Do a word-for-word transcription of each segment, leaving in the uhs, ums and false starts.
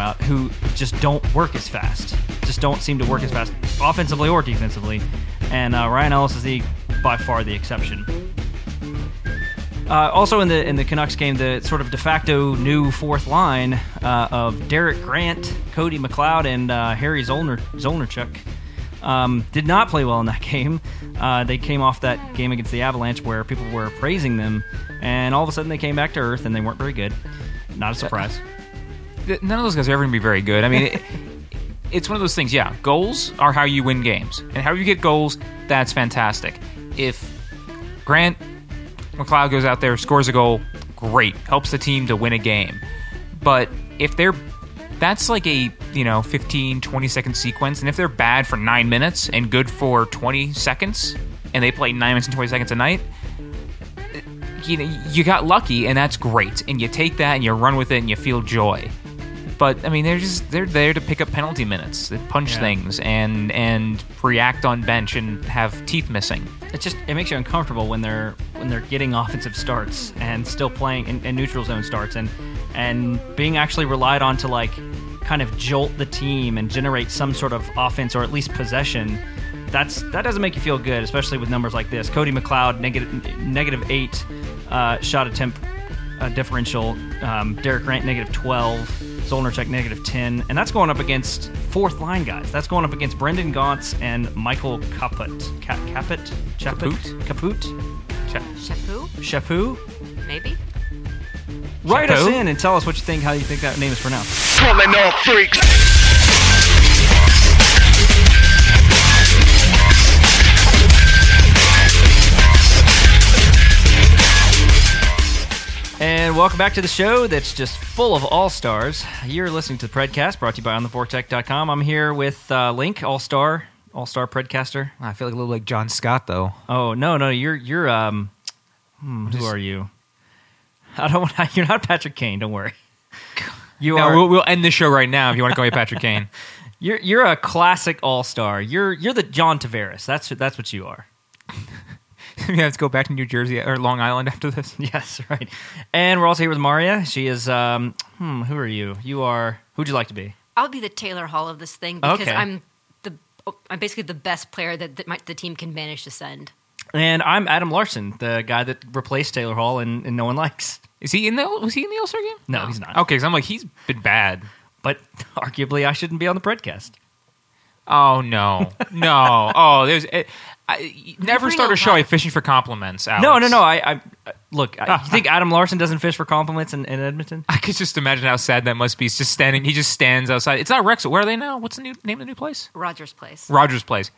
about, who just don't work as fast, just don't seem to work as fast, offensively or defensively. And uh, Ryan Ellis is the by far the exception. Uh, also in the in the Canucks game, the sort of de facto new fourth line uh, of Derek Grant, Cody McLeod, and uh, Harry Zolner, Zolnerchuk um, did not play well in that game. Uh, they came off that game against the Avalanche where people were praising them, and all of a sudden they came back to earth and they weren't very good. Not a surprise. None of those guys are ever going to be very good. I mean, it, it's one of those things, yeah, goals are how you win games. And how you get goals, that's fantastic. If Grant... McLeod goes out there, scores a goal, great, helps the team to win a game. But if they're, that's like a, you know, fifteen, twenty second sequence, and if they're bad for nine minutes and good for twenty seconds, and they play nine minutes and twenty seconds a night, you know, you got lucky, and that's great. And you take that, and you run with it, and you feel joy. But, I mean, they're just, they're there to pick up penalty minutes, they punch yeah. things, and and react on bench and have teeth missing. It just, it makes you uncomfortable when they're when they're getting offensive starts and still playing in, in neutral zone starts and and being actually relied on to, like, kind of jolt the team and generate some sort of offense or at least possession. That's that doesn't make you feel good, especially with numbers like this. Cody McLeod, negative, negative eight uh, shot attempt uh, differential. Um, Derek Grant, negative twelve. Zolnerchuk negative ten, and that's going up against fourth line guys. That's going up against Brendan Gaunce and Michael Caput. Cap- Caput? Chaput? Caput? Chapu? Chapu? Maybe. Write Chapeau? us in and tell us what you think, how you think that name is pronounced. Pulling up freaks. And welcome back to the show that's just full of all-stars. You're listening to the Predcast, brought to you by on the vortec dot com. I'm here with uh, Link, all-star, all-star Predcaster. I feel like a little like John Scott, though. Oh, no, no, you're, you're um, hmm, who are you? I don't want to, you're not Patrick Kane, don't worry. You no, are. We'll, we'll end this show right now if you want to call me Patrick Kane. You're you're a classic all-star. You're you're the John Tavares. That's, that's what you are. We have to go back to New Jersey or Long Island after this. Yes, right. And we're also here with Maria. She is, um, hmm, who are you? You are, who'd you like to be? I'll be the Taylor Hall of this thing because okay. I'm the I'm basically the best player that, that my, the team can manage to send. And I'm Adam Larson, the guy that replaced Taylor Hall and, and no one likes. Is he in the, was he in the All-Star game? No, no. He's not. Okay, because I'm like, he's been bad. But arguably, I shouldn't be on the Predcast. Oh, no. No. Oh, there's... It, I, never start a show I fishing for compliments, Alex. No, no, no. I, I Look, I, you think Adam Larson doesn't fish for compliments in, in Edmonton? I could just imagine how sad that must be. He's just standing. He just stands outside. It's not Rexall. Where are they now? What's the new name of the new place? Rogers Place. Rogers Place.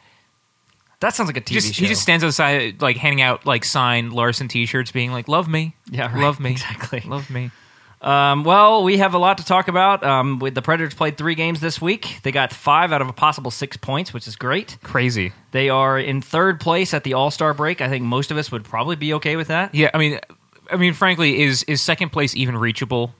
That sounds like a T V just, show. He just stands outside, like, handing out, like, signed Larson T-shirts, being like, love me. Yeah, right. Love me. Exactly. Love me. Um, well, we have a lot to talk about. Um, with the Predators played three games this week. They got five out of a possible six points, which is great. Crazy. They are in third place at the All-Star break. I think most of us would probably be okay with that. Yeah, I mean, I mean, frankly, is is second place even reachable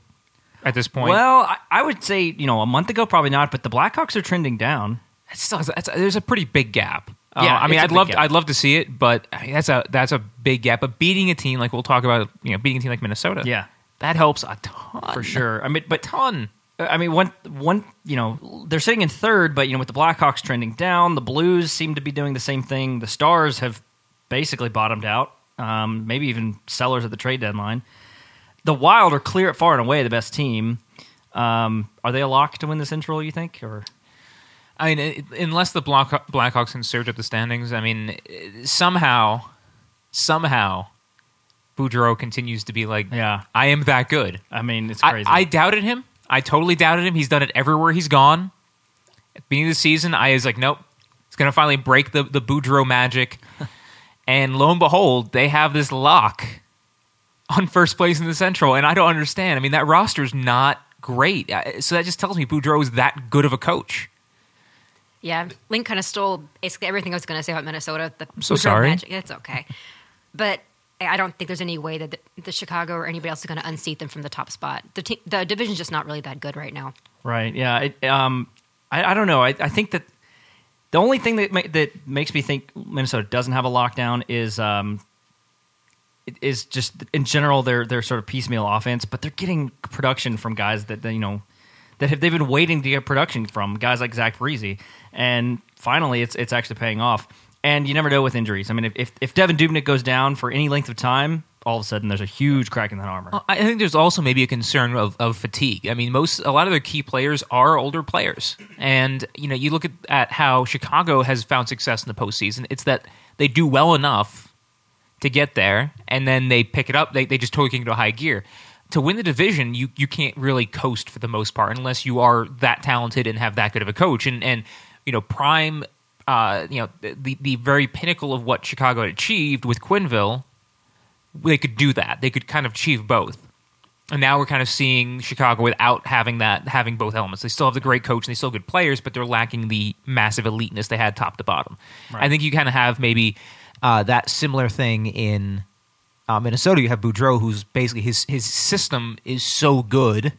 at this point? Well, I, I would say, you know, a month ago probably not, but the Blackhawks are trending down. That's still, that's, there's a pretty big gap. Yeah, uh, I mean, I'd love, to, I'd love to see it, but that's a that's a big gap. But beating a team like we'll talk about, you know, beating a team like Minnesota. Yeah. That helps a ton. For sure. I mean, but ton. I mean, one, one, you know, they're sitting in third, but, you know, with the Blackhawks trending down, the Blues seem to be doing the same thing. The Stars have basically bottomed out, um, maybe even sellers at the trade deadline. The Wild are clear, far and away the best team. Um, are they a lock to win the Central, you think? Or I mean, it, unless the Black, Blackhawks can surge up the standings, I mean, somehow, somehow... Boudreau continues to be like, yeah. I am that good. I mean, it's crazy. I, I doubted him. I totally doubted him. He's done it everywhere he's gone. At the beginning of the season, I was like, nope, it's going to finally break the, the Boudreau magic. And lo and behold, they have this lock on first place in the Central, and I don't understand. I mean, that roster's not great. So that just tells me Boudreau is that good of a coach. Yeah, Link kind of stole basically everything I was going to say about Minnesota. The I'm so Boudreau sorry. Magic. It's okay. But... I don't think there's any way that the, the Chicago or anybody else is going to unseat them from the top spot. The te- the division's just not really that good right now. Right, yeah. It, um, I, I don't know. I, I think that the only thing that ma- that makes me think Minnesota doesn't have a lockdown is um, is just in general their their sort of piecemeal offense. But they're getting production from guys that, you know, that have, they've been waiting to get production from, guys like Zach Parise. And finally, it's it's actually paying off. And you never know with injuries. I mean, if, if, if Devin Dubnyk goes down for any length of time, all of a sudden there's a huge crack in that armor. Well, I think there's also maybe a concern of, of fatigue. I mean, most a lot of their key players are older players. And, you know, you look at, at how Chicago has found success in the postseason. It's that they do well enough to get there, and then they pick it up. They they just totally kick it to high gear. To win the division, you, you can't really coast for the most part unless you are that talented and have that good of a coach. And, and you know, prime... Uh, you know, the the very pinnacle of what Chicago had achieved with Quenneville, they could do that. They could kind of achieve both. And now we're kind of seeing Chicago without having that, having both elements. They still have the great coach and they still have good players, but they're lacking the massive eliteness they had top to bottom. Right. I think you kind of have maybe uh, that similar thing in uh, Minnesota. You have Boudreau, who's basically his his system is so good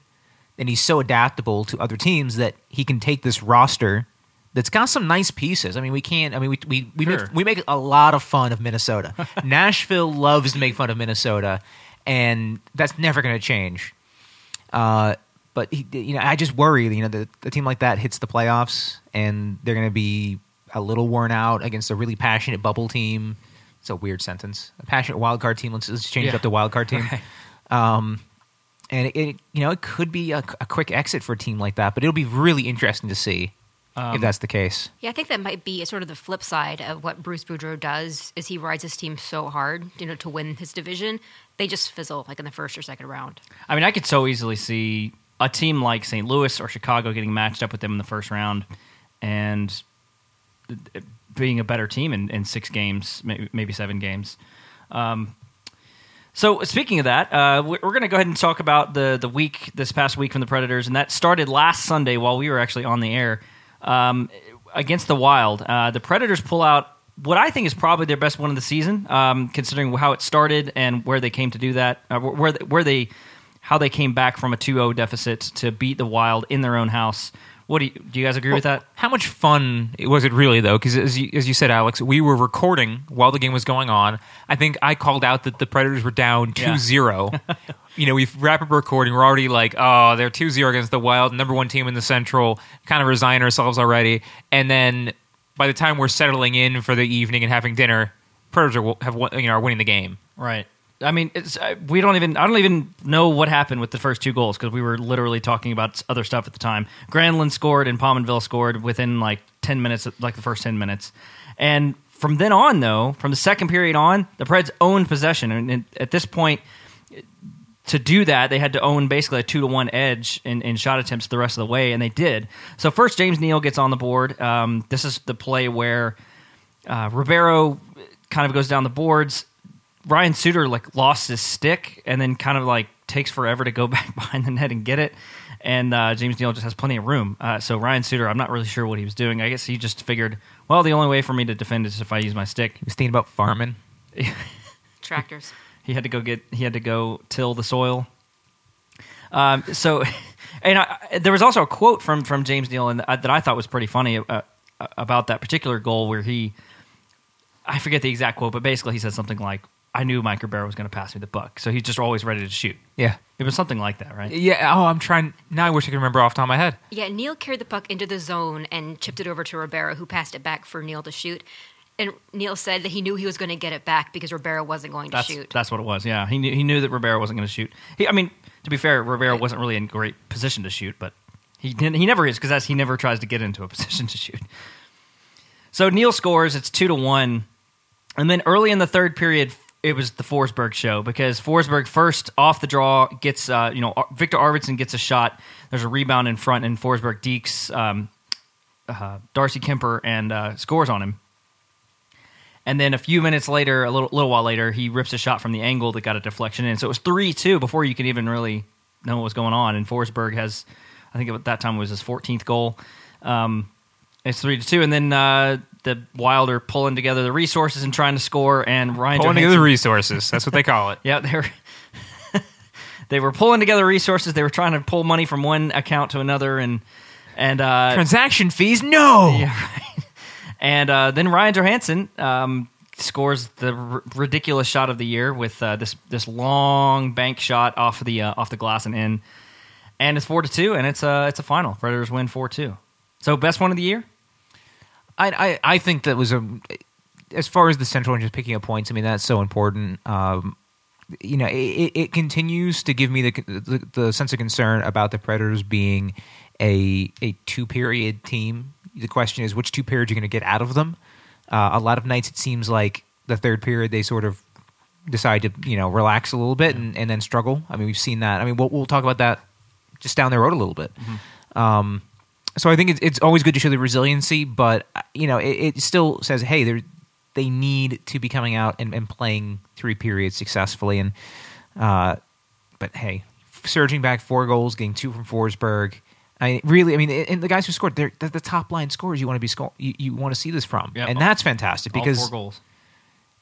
and he's so adaptable to other teams that he can take this roster that's got some nice pieces. I mean, we can't. I mean, we we we, sure. make, we make a lot of fun of Minnesota. Nashville loves to make fun of Minnesota, and that's never going to change. Uh, but he, you know, I just worry. You know, the, the team like that hits the playoffs, and they're going to be a little worn out against a really passionate bubble team. It's a weird sentence. A passionate wildcard team. Let's, let's change yeah. it up to wildcard team. Right. Um, and it, it, you know, it could be a, a quick exit for a team like that. But it'll be really interesting to see. Um, if that's the case. Yeah, I think that might be sort of the flip side of what Bruce Boudreau does is he rides his team so hard, you know, to win his division. They just fizzle like in the first or second round. I mean, I could so easily see a team like Saint Louis or Chicago getting matched up with them in the first round and being a better team in, in six games, maybe, maybe seven games. Um, so speaking of that, uh, we're going to go ahead and talk about the, the week, this past week from the Predators, and that started last Sunday while we were actually on the air. Um, against the Wild, uh, the Predators pull out what I think is probably their best win of the season, um, considering how it started and where they came to do that, uh, where they, where they, how they came back from a two oh deficit to beat the Wild in their own house. What do you, do you guys agree well, with that? How much fun was it really, though? Because as you, as you said, Alex, we were recording while the game was going on. I think I called out that the Predators were down two zero. Yeah. You know, we've wrapped up recording. We're already like, oh, they're two zero against the Wild, number one team in the Central, kind of resign ourselves already. And then by the time we're settling in for the evening and having dinner, Predators have won, you know, are winning the game. Right. I mean, it's, we don't even. I don't even know what happened with the first two goals because we were literally talking about other stuff at the time. Granlund scored and Pominville scored within like ten minutes, like the first ten minutes. And from then on, though, from the second period on, the Preds owned possession. And at this point, to do that, they had to own basically a two to one edge in, in shot attempts the rest of the way, and they did. So first, James Neal gets on the board. Um, this is the play where uh, Ribeiro kind of goes down the boards. Ryan Suter like lost his stick and then kind of like takes forever to go back behind the net and get it. And uh, James Neal just has plenty of room. Uh, so Ryan Suter, I'm not really sure what he was doing. I guess he just figured, well, the only way for me to defend is if I use my stick. He was thinking about farming. Tractors. He had to go get. He had to go till the soil. Um. So, and I, there was also a quote from from James Neal and that I thought was pretty funny uh, about that particular goal where he, I forget the exact quote, but basically he said something like, I knew Mike Ribeiro was going to pass me the buck, so he's just always ready to shoot. Yeah. It was something like that, right? Yeah. Oh, I'm trying. Now I wish I could remember off the top of my head. Yeah, Neal carried the puck into the zone and chipped it over to Ribeiro, who passed it back for Neal to shoot. And Neal said that he knew he was going to get it back because Ribeiro wasn't going to that's, shoot. That's what it was, yeah. He knew, he knew that Ribeiro wasn't going to shoot. He, I mean, to be fair, Ribeiro right. wasn't really in great position to shoot, but he didn't, he never is because he never tries to get into a position to shoot. So Neal scores. It's two to one. And then early in the third period, it was the Forsberg show because Forsberg first off the draw gets, uh, you know, Viktor Arvidsson gets a shot. There's a rebound in front, and Forsberg dekes um, uh, Darcy Kemper and uh, scores on him. And then a few minutes later, a little, little while later, he rips a shot from the angle that got a deflection in. So it was three two before you could even really know what was going on. And Forsberg has, I think at that time it was his fourteenth goal. Um, it's three to two, and then... Uh, the Wild are pulling together the resources and trying to score, and Ryan pulling Johansson... together the resources. That's what they call it. Yeah, they were they were pulling together resources. They were trying to pull money from one account to another, and and uh, transaction fees. No, yeah, right. And uh, then Ryan Johansson um, scores the r- ridiculous shot of the year with uh, this this long bank shot off the uh, off the glass and in. and it's four to two, and it's a it's a final. Predators win four two. So best one of the year. I I, I think that was a. As far as the Central and just picking up points, I mean, that's so important. Um, you know, it, it continues to give me the, the the sense of concern about the Predators being a a two-period team. The question is, which two periods you're going to get out of them? Uh, a lot of nights, it seems like the third period, they sort of decide to, you know, relax a little bit and, and then struggle. I mean, we've seen that. I mean, we'll, we'll talk about that just down the road a little bit. Mm-hmm. Um, so I think it's, it's always good to show the resiliency, but, you know, it, it still says, hey, they're They need to be coming out and, and playing three periods successfully. And uh, but hey, surging back four goals, getting two from Forsberg. I really, I mean, and the guys who scored, they're the, the top line scorers. You want to be sco- you, you want to see this from, yep. and that's fantastic because all four goals.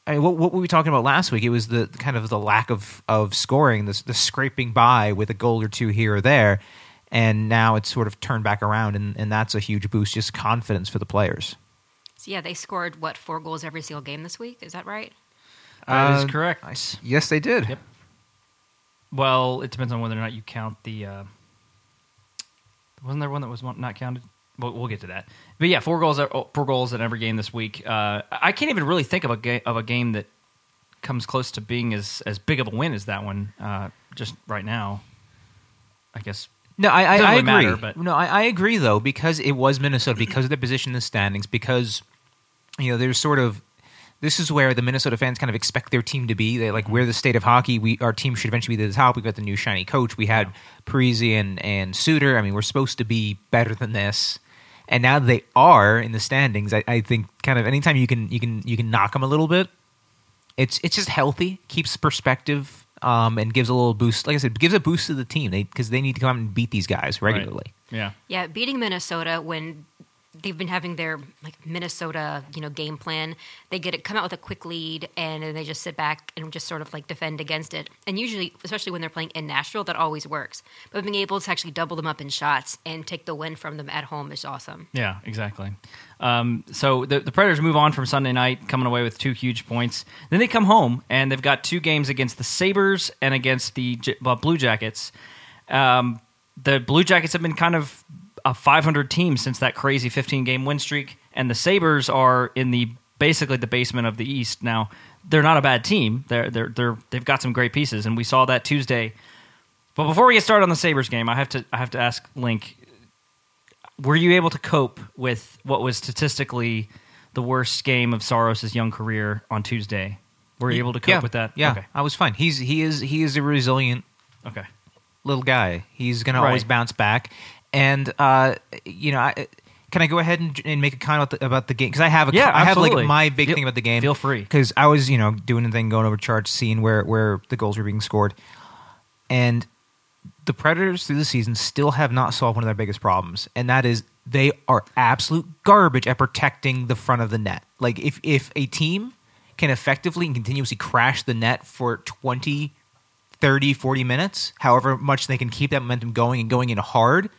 I mean, what, what were we talking about last week? It was the kind of the lack of of scoring, the, the scraping by with a goal or two here or there, and now it's sort of turned back around, and, and that's a huge boost, just confidence for the players. So yeah, they scored, what, four goals every single game this week? Is that right? Uh, that is correct. Nice. Yes, they did. Yep. Well, it depends on whether or not you count the... Uh, wasn't there one that was not counted? We'll, we'll get to that. But yeah, four goals four goals in every game this week. Uh, I can't even really think of a, ga- of a game that comes close to being as, as big of a win as that one uh, just right now. I guess... No, I, I, I agree. Matter, but. No, I, I agree, though, because it was Minnesota, because of their position in the standings, because... You know, there's sort of this is where the Minnesota fans kind of expect their team to be. They like we're the state of hockey. We our team should eventually be to the top. We've got the new shiny coach. We had yeah. Parisi and, and Suter. I mean, we're supposed to be better than this. And now they are in the standings. I, I think kind of anytime you can you can you can knock them a little bit. It's it's just healthy, keeps perspective, um, and gives a little boost. Like I said, gives a boost to the team because they, they need to come out and beat these guys regularly. Right. Yeah, yeah, beating Minnesota when. They've been having their like Minnesota, you know, game plan. They get it, come out with a quick lead, and then they just sit back and just sort of like defend against it. And usually, especially when they're playing in Nashville, that always works. But being able to actually double them up in shots and take the win from them at home is awesome. Yeah, exactly. Um, so the, the Predators move on from Sunday night, coming away with two huge points. Then they come home, and they've got two games against the Sabres and against the J- uh, Blue Jackets. Um, the Blue Jackets have been kind of... a five hundred team since that crazy fifteen game win streak, and the Sabres are in the basically the basement of the East now. They're not a bad team. They're they're they're they've got some great pieces, and we saw that Tuesday. But before we get started on the Sabres game, I have to I have to ask Link, were you able to cope with what was statistically the worst game of Saros' young career on Tuesday? Were you able to cope yeah, with that? Yeah, okay. I was fine. He's he is he is a resilient okay little guy. He's gonna right. always bounce back. And uh, you know, I, can I go ahead and, and make a comment about the, about the game? Because I have a, yeah, I have like my big yep. thing about the game. Feel free, because I was you know doing a thing, going over charts, seeing where where the goals were being scored, and the Predators through the season still have not solved one of their biggest problems, and that is they are absolute garbage at protecting the front of the net. Like if if a team can effectively and continuously crash the net for twenty, thirty, forty minutes, however much they can keep that momentum going and going in hard.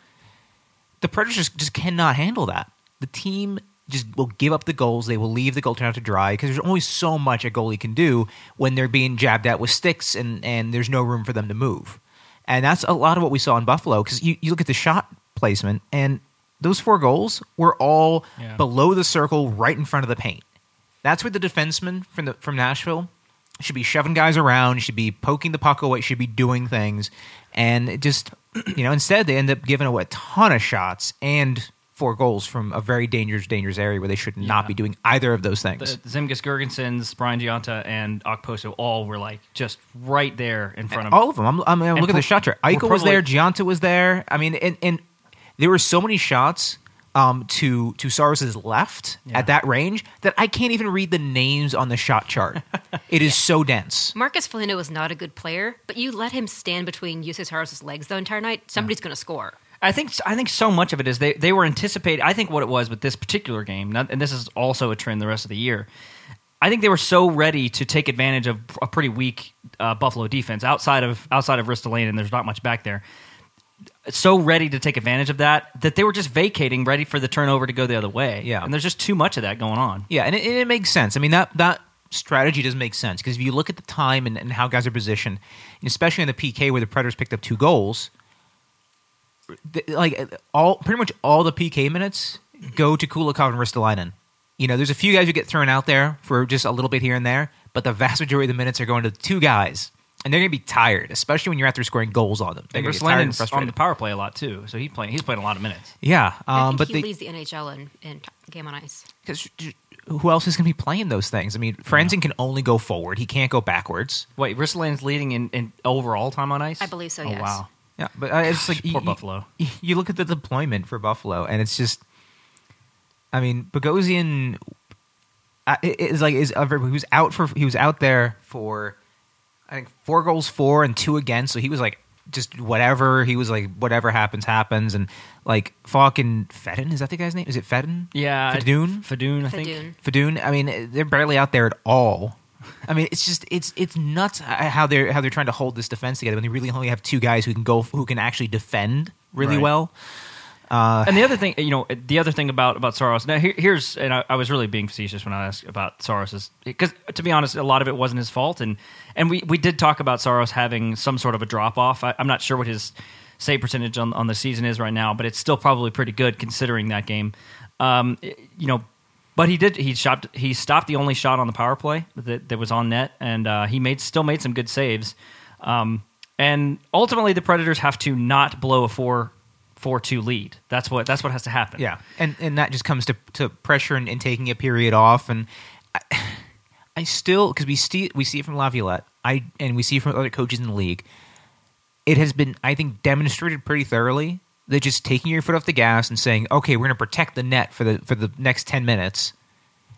The Predators just, just cannot handle that. The team just will give up the goals. They will leave the goaltender out to dry because there's only so much a goalie can do when they're being jabbed at with sticks and, and there's no room for them to move. And that's a lot of what we saw in Buffalo because you, you look at the shot placement and those four goals were all yeah. below the circle right in front of the paint. That's where the defenseman from the, from Nashville should be shoving guys around, should be poking the puck away, should be doing things. And it just... You know, instead they end up giving away a ton of shots and four goals from a very dangerous, dangerous area where they should yeah. not be doing either of those things. The, the Zemgus Girgensons, Brian Gionta, and Okposo all were like just right there in front and of all of them. I'm, I mean, look pro- at the shot chart. Eichel was there, Gionta was there. I mean, and, and there were so many shots um, to to Saros' left yeah. at that range that I can't even read the names on the shot chart. It is so dense. Marcus Foligno is not a good player, but you let him stand between Juuse Saros' legs the entire night, somebody's yeah. going to score. I think I think so much of it is they, they were anticipating, I think what it was with this particular game, not, and this is also a trend the rest of the year, I think they were so ready to take advantage of a pretty weak uh, Buffalo defense. Outside of outside of Ristolainen, there's not much back there. So ready to take advantage of that that they were just vacating, ready for the turnover to go the other way. Yeah, and there's just too much of that going on. Yeah, and it, it makes sense. I mean that that strategy does make sense because if you look at the time and, and how guys are positioned, especially in the P K where the Predators picked up two goals, like all pretty much all the P K minutes go to Kulikov and Ristolainen. You know, there's a few guys who get thrown out there for just a little bit here and there, but the vast majority of the minutes are going to two guys, and they're going to be tired, especially when you're out there scoring goals on them. They're Ristolainen's on the power play a lot too, so he playing he's playing a lot of minutes. Yeah, um, but he they, leads the N H L in, in game on ice. Because who else is going to be playing those things? I mean, Franzen yeah. can only go forward; he can't go backwards. Wait, Ristolainen's leading in, in overall time on ice? I believe so. Oh, yes. Oh wow. Yeah, but uh, it's like you, poor Buffalo. You, you look at the deployment for Buffalo, and it's just. I mean, Bogosian uh, is like is uh, he was out for he was out there for I think four goals for and two against, so he was like just whatever he was like whatever happens happens and like fucking Fedin, is that the guy's name? Is it Fedin? Yeah, Fedoun. Fedoun, I think. Fedoun. I mean, they're barely out there at all. I mean, it's just it's it's nuts how they're how they're trying to hold this defense together when they really only have two guys who can go who can actually defend really right. well. Uh, and the other thing, you know, the other thing about, about Saros, now here, here's, and I, I was really being facetious when I asked about Saros, because to be honest, a lot of it wasn't his fault, and, and we, we did talk about Saros having some sort of a drop-off. I, I'm not sure what his save percentage on, on the season is right now, but it's still probably pretty good considering that game. Um, you know, but he did, he shot, he stopped the only shot on the power play that, that was on net, and uh, he made still made some good saves. Um, and ultimately, the Predators have to not blow a four... four two lead. That's what that's what has to happen. Yeah, and and that just comes to, to pressure and, and taking a period off. And I, I still because we see we see it from Laviolette. I and we see it from other coaches in the league. It has been, I think, demonstrated pretty thoroughly that just taking your foot off the gas and saying, "Okay, we're going to protect the net for the for the next ten minutes,"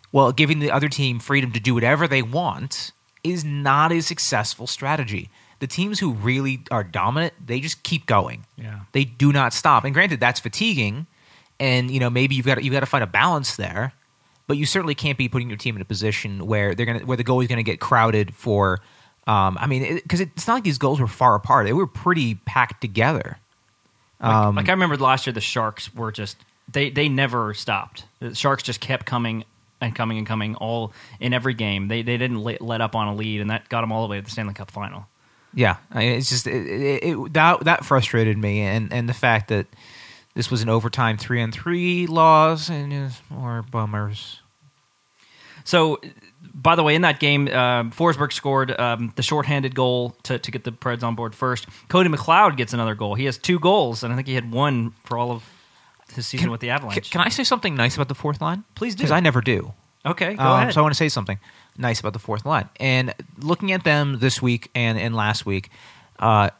while giving the other team freedom to do whatever they want, is not a successful strategy. The teams who really are dominant, they just keep going. Yeah, they do not stop. And granted, that's fatiguing, and you know maybe you've got to, you've got to find a balance there. But you certainly can't be putting your team in a position where they're gonna where the goalie's gonna get crowded for. Um, I mean, because it, it, it's not like these goals were far apart; they were pretty packed together. Um, like, like I remember last year, the Sharks were just they they never stopped. The Sharks just kept coming. And coming and coming all in every game. They they didn't let up on a lead, and that got them all the way to the Stanley Cup final. Yeah, I mean, it's just it, it, it, that that frustrated me, and, and the fact that this was an overtime three on three loss and more bummers. So, by the way, in that game, uh, Forsberg scored um, the shorthanded goal to, to get the Preds on board first. Cody McLeod gets another goal. He has two goals, and I think he had one for all of. His season can, with the Avalanche. Can I say something nice about the fourth line? Please do. Because I never do. Okay, go um, ahead. So I want to say something nice about the fourth line. And looking at them this week and, and last week, uh,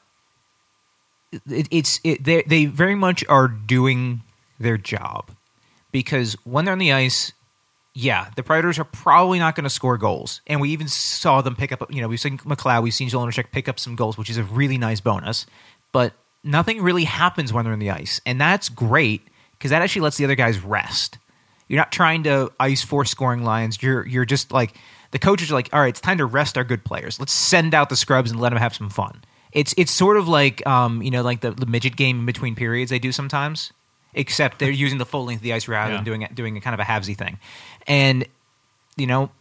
it, it's it, they they very much are doing their job. Because when they're on the ice, yeah, the Predators are probably not going to score goals. And we even saw them pick up, you know, we've seen McLeod, we've seen Zolinczyk pick up some goals, which is a really nice bonus. But nothing really happens when they're on the ice. And that's great. Because that actually lets the other guys rest. You're not trying to ice four scoring lines. You're you're just like the coaches are like, all right, it's time to rest our good players. Let's send out the scrubs and let them have some fun. It's it's sort of like um you know like the, the midget game in between periods they do sometimes, except they're using the full length of the ice rather yeah. than doing it, doing a kind of a halvesy thing. And you know,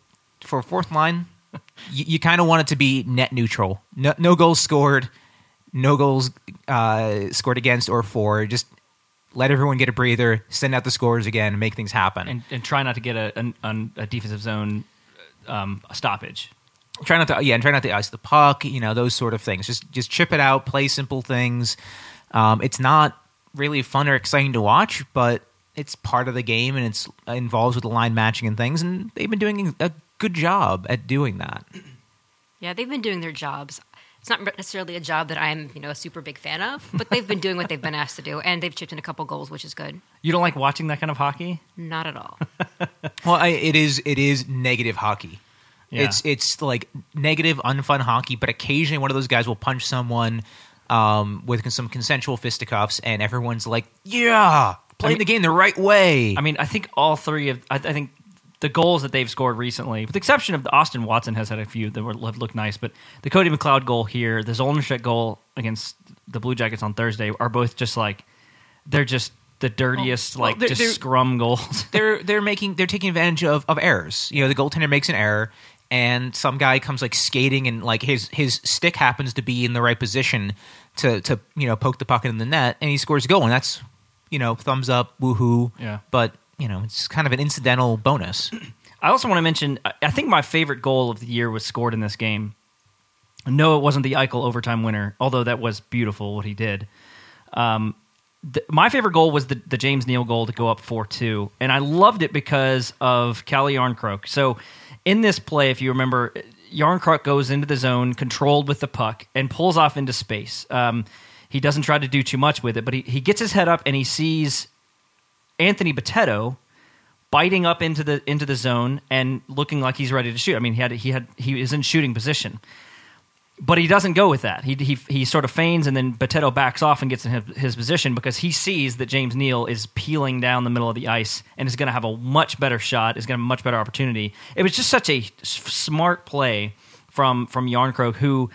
for a fourth line, you, you kind of want it to be net neutral. No, no goals scored, no goals uh, scored against or for. Just let everyone get a breather, send out the scores again, and make things happen. And, and try not to get a, a, a defensive zone um, a stoppage. Try not to, yeah, and try not to ice the puck, you know, those sort of things. Just just chip it out, play simple things. Um, it's not really fun or exciting to watch, but it's part of the game, and it's it involves with the line matching and things, and they've been doing a good job at doing that. Yeah, they've been doing their jobs. It's not necessarily a job that I'm, you know, a super big fan of, but they've been doing what they've been asked to do, and they've chipped in a couple goals, which is good. You don't like watching that kind of hockey? Not at all. Well, I, it is it is negative hockey. Yeah. It's it's like negative, unfun hockey, but occasionally one of those guys will punch someone um, with some consensual fisticuffs, and everyone's like, yeah, playing I mean, the game the right way. I mean, I think all three of – I think – the goals that they've scored recently, with the exception of the Austin Watson has had a few that were, looked nice, but the Cody McLeod goal here, the Zolinczyk goal against the Blue Jackets on Thursday are both just like they're just the dirtiest, well, like they're, just they're, scrum goals. They're they're making they're taking advantage of, of errors. You know, the goaltender makes an error, and some guy comes like skating, and like his his stick happens to be in the right position to to you know poke the puck in the net, and he scores a goal, and that's you know thumbs up, woohoo. Yeah. But you know it's kind of an incidental bonus. I also want to mention, I think my favorite goal of the year was scored in this game. No, it wasn't the Eichel overtime winner, although that was beautiful what he did. Um, th- my favorite goal was the, the James Neal goal to go up four two, and I loved it because of Calle Järnkrok. So in this play, if you remember, Järnkrok goes into the zone, controlled with the puck, and pulls off into space. Um, he doesn't try to do too much with it, but he, he gets his head up and he sees Anthony Bitetto biting up into the into the zone and looking like he's ready to shoot. I mean, he had he had he is in shooting position, but he doesn't go with that. He he he sort of feigns, and then Bitetto backs off and gets in his, his position because he sees that James Neal is peeling down the middle of the ice and is going to have a much better shot. Is going to have a much better opportunity. It was just such a smart play from from Järnkrok, who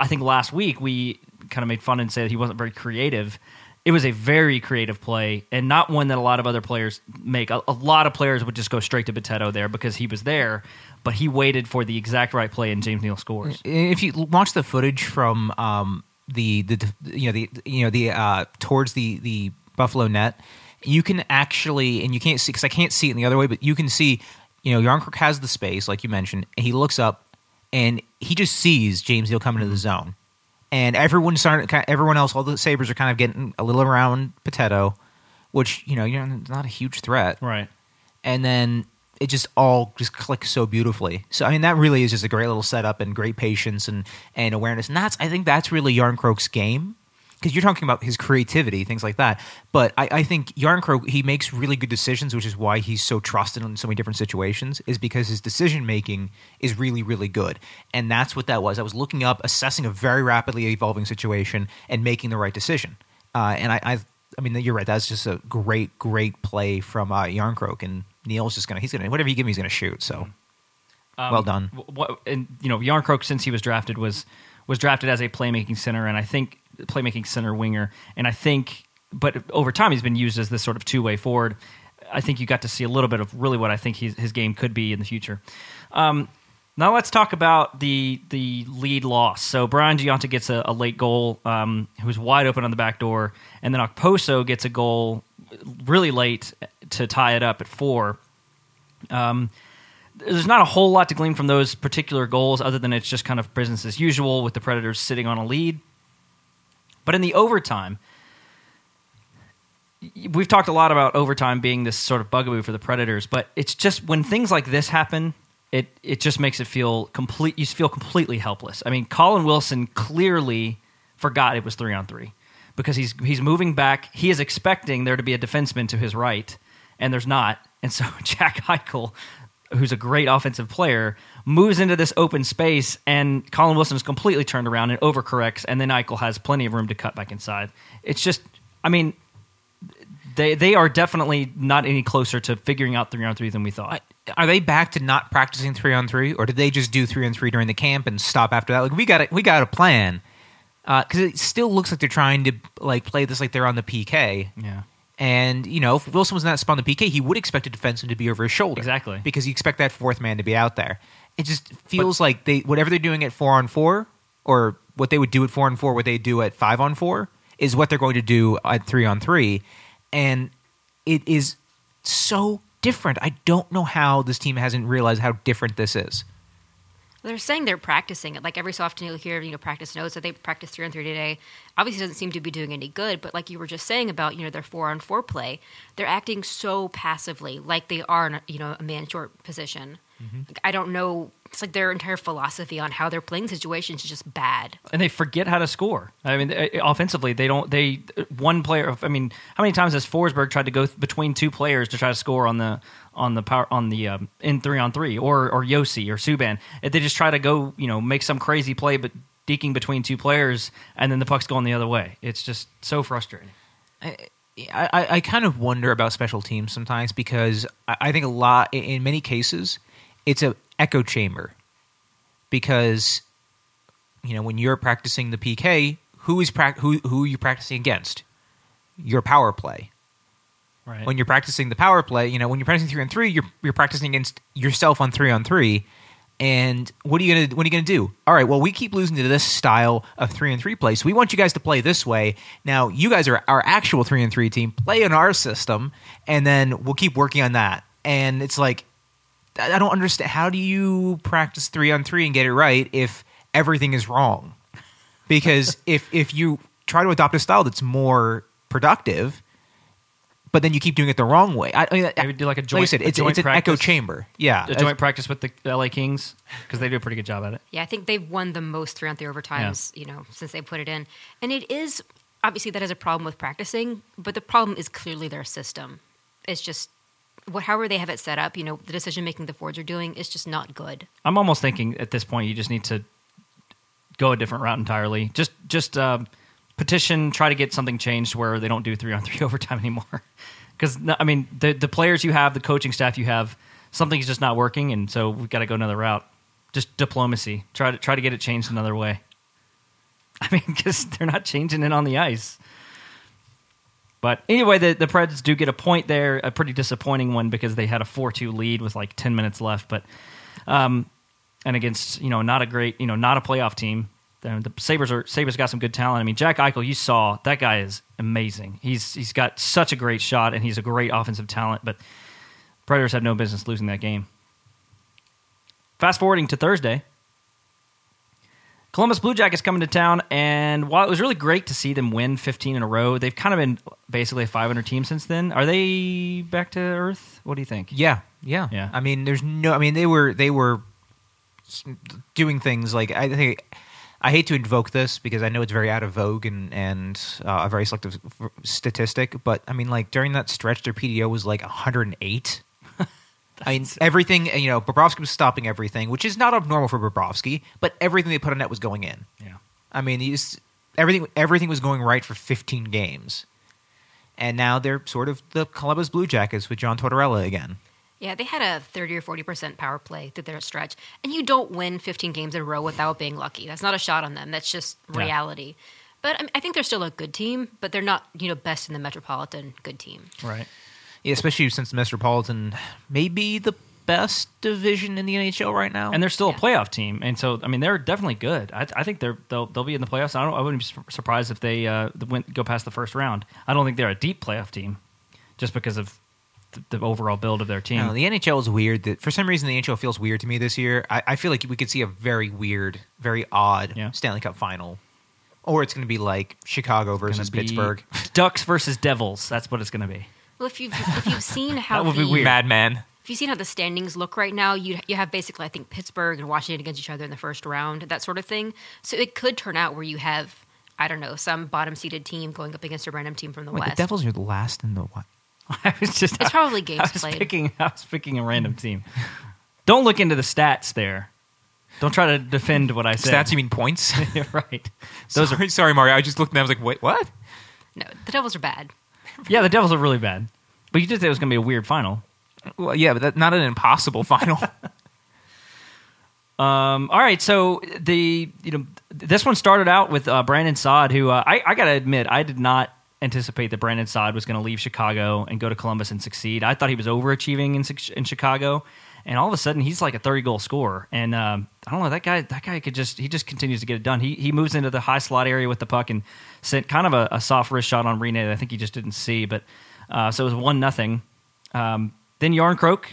I think last week we kind of made fun and said that he wasn't very creative. It was a very creative play, and not one that a lot of other players make. A, a lot of players would just go straight to Bitetto there because he was there, but he waited for the exact right play, and James Neal scores. If you watch the footage from um, the the you know the you know the uh, towards the the Buffalo net, you can actually, and you can't see because I can't see it in the other way, but you can see you know Järnkrok has the space like you mentioned, and he looks up, and he just sees James Neal coming into the zone. And everyone started. Everyone else, all the Sabres are kind of getting a little around Bitetto, which you know, you know, not a huge threat, right? And then it just all just clicks so beautifully. So I mean, that really is just a great little setup and great patience and, and awareness. And that's I think that's really Järnkrok's game, because you're talking about his creativity, things like that. But I, I think Järnkrok, he makes really good decisions, which is why he's so trusted in so many different situations, is because his decision-making is really, really good. And that's what that was. I was looking up, assessing a very rapidly evolving situation, and making the right decision. Uh, and I, I I mean, you're right. That's just a great, great play from uh, Järnkrok. And Neal's just going to, he's going to, whatever you give me, he's going to shoot. So, um, well done. What, and, you know, Järnkrok, since he was drafted, was was drafted as a playmaking center. And I think, playmaking center winger, and I think, but over time he's been used as this sort of two-way forward. I think you got to see a little bit of really what I think he's, his game could be in the future. Um, now let's talk about the the lead loss. So Brian Gionta gets a, a late goal, um, who's wide open on the back door, and then Okposo gets a goal really late to tie it up at four. Um, there's not a whole lot to glean from those particular goals, other than it's just kind of business as usual with the Predators sitting on a lead. But in the overtime, we've talked a lot about overtime being this sort of bugaboo for the Predators, but it's just when things like this happen, it it just makes it feel complete. You feel completely helpless. I mean, Colin Wilson clearly forgot it was three on three because he's he's moving back. He is expecting there to be a defenseman to his right, and there's not. And so Jack Eichel, who's a great offensive player, moves into this open space, and Colin Wilson is completely turned around and overcorrects, and then Eichel has plenty of room to cut back inside. It's just, I mean, they they are definitely not any closer to figuring out three on three than we thought. Are they back to not practicing three on three, or did they just do three on three during the camp and stop after that? Like, we got a, we got a plan, because uh, it still looks like they're trying to like play this like they're on the P K. Yeah. And, you know, if Wilson was not spun the P K, he would expect a defenseman to be over his shoulder. Exactly. Because you expect that fourth man to be out there. It just feels but, like they whatever they're doing at four on four, or what they would do at four on four, what they do at five on four, is what they're going to do at three on three. And it is so different. I don't know how this team hasn't realized how different this is. They're saying they're practicing it. Like, every so often you'll hear, you know, practice notes that they practice three on three today. Obviously, it doesn't seem to be doing any good. But like you were just saying about, you know, their four on four play, they're acting so passively, like they are in, you know, a man short position. Mm-hmm. Like, I don't know. It's like their entire philosophy on how they're playing situations is just bad. And they forget how to score. I mean, offensively, they don't. They one player. I mean, how many times has Forsberg tried to go th- between two players to try to score on the on the power on the um, in three on three, or or Yossi or Subban? They just try to go, you know, make some crazy play, but deking between two players, and then the puck's going the other way. It's just so frustrating. I, I, I kind of wonder about special teams sometimes, because I, I think a lot in many cases it's a echo chamber, because you know when you're practicing the P K, who is pra- who who are you practicing against? Your power play. Right. When you're practicing the power play, you know when you're practicing three on three, you're you're practicing against yourself on three on three, And what are you gonna what are you gonna do? All right, well, we keep losing to this style of three and three play, so we want you guys to play this way. Now, you guys are our actual three and three team. Play in our system, and then we'll keep working on that. And it's like, I don't understand. How do you practice three on three and get it right if everything is wrong? Because if if you try to adopt a style that's more productive, but then you keep doing it the wrong way. I, I mean, maybe do like a joint. Like said, it's, a joint it's an practice, echo chamber. Yeah, a joint practice with the L A Kings, because they do a pretty good job at it. Yeah, I think they've won the most three on three overtimes. Yeah. You know, since they put it in, and it is obviously that is a problem with practicing, but the problem is clearly their system. It's just what, however they have it set up. You know, the decision making the forwards are doing is just not good. I'm almost thinking at this point you just need to go a different route entirely. Just just. Um, Petition, try to get something changed where they don't do three on three overtime anymore. Because I mean, the the players you have, the coaching staff you have, something's just not working, and so we've got to go another route. Just diplomacy. Try to try to get it changed another way. I mean, because they're not changing it on the ice. But anyway, the the Preds do get a point there, a pretty disappointing one because they had a four two lead with like ten minutes left. But um, and against you know not a great you know not a playoff team. The Sabres are Sabres got some good talent. I mean, Jack Eichel, you saw, that guy is amazing. He's He's got such a great shot, and he's a great offensive talent, but Predators had no business losing that game. Fast forwarding to Thursday, Columbus Blue Jackets coming to town, and while it was really great to see them win fifteen in a row, they've kind of been basically a five hundred team since then. Are they back to earth? What do you think? Yeah, yeah. yeah. I mean, there's no... I mean, they were they were doing things like... I think... I hate to invoke this because I know it's very out of vogue and, and uh, a very selective statistic, but I mean, like during that stretch, their P D O was like one hundred eight. I mean, insane. Everything, you know, Bobrovsky was stopping everything, which is not abnormal for Bobrovsky, but everything they put on net was going in. Yeah. I mean, he's, everything everything was going right for fifteen games. And now they're sort of the Columbus Blue Jackets with John Tortorella again. Yeah, they had a thirty or forty percent power play through their stretch. And you don't win fifteen games in a row without being lucky. That's not a shot on them. That's just reality. Yeah. But I, mean, I think they're still a good team, but they're not, you know, best in the Metropolitan good team. Right. Yeah, especially since the Metropolitan may be the best division in the N H L right now. And they're still yeah. a playoff team. And so, I mean, they're definitely good. I, I think they're, they'll they'll be in the playoffs. I, don't, I wouldn't be surprised if they uh, went go past the first round. I don't think they're a deep playoff team just because of the overall build of their team. No, the N H L is weird. That for some reason, the N H L feels weird to me this year. I, I feel like we could see a very weird, very odd yeah. Stanley Cup final. Or it's going to be like Chicago versus Pittsburgh. Ducks versus Devils. That's what it's going to be. Well, if you've, if you've seen how that would be weird. Mad Men. If you've seen how the standings look right now, you you have basically, I think, Pittsburgh and Washington against each other in the first round, that sort of thing. So it could turn out where you have, I don't know, some bottom-seeded team going up against a random team from the Wait, West. The Devils are the last in the West. I was just—it's I, probably games I was played. Picking, I was picking a random team. Don't look into the stats there. Don't try to defend what I said. Stats? You mean points? Right. Those sorry, are sorry, Mario. I just looked and I was like, "Wait, what?" No, the Devils are bad. Yeah, the Devils are really bad. But you did say it was going to be a weird final. Well, yeah, but that, not an impossible final. um. All right. So the you know this one started out with uh, Brandon Saad, who uh, I I gotta admit I did not anticipate that Brandon Saad was going to leave Chicago and go to Columbus and succeed. I thought he was overachieving in in Chicago, and all of a sudden he's like a thirty goal scorer. And um, I don't know, that guy that guy could just he just continues to get it done. He he moves into the high slot area with the puck and sent kind of a, a soft wrist shot on Rene that I think he just didn't see. But uh, so it was one nothing. Um, then Järnkrok.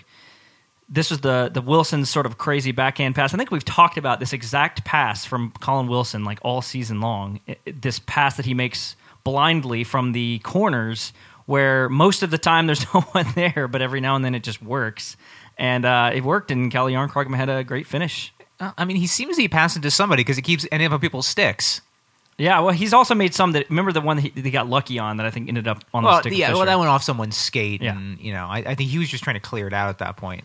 This was the the Wilson's sort of crazy backhand pass. I think we've talked about this exact pass from Colin Wilson like all season long. It, it, this pass that he makes blindly from the corners where most of the time there's no one there, but every now and then it just works. And uh, it worked, and Calle Järnkrok had a great finish. Uh, I mean, he seems to be passing to somebody because he keeps ending up on people's sticks. Yeah, well, he's also made some that... Remember the one that he, that he got lucky on that I think ended up on well, the stick? Yeah, well, that went off someone's skate, yeah. and you know, I, I think he was just trying to clear it out at that point.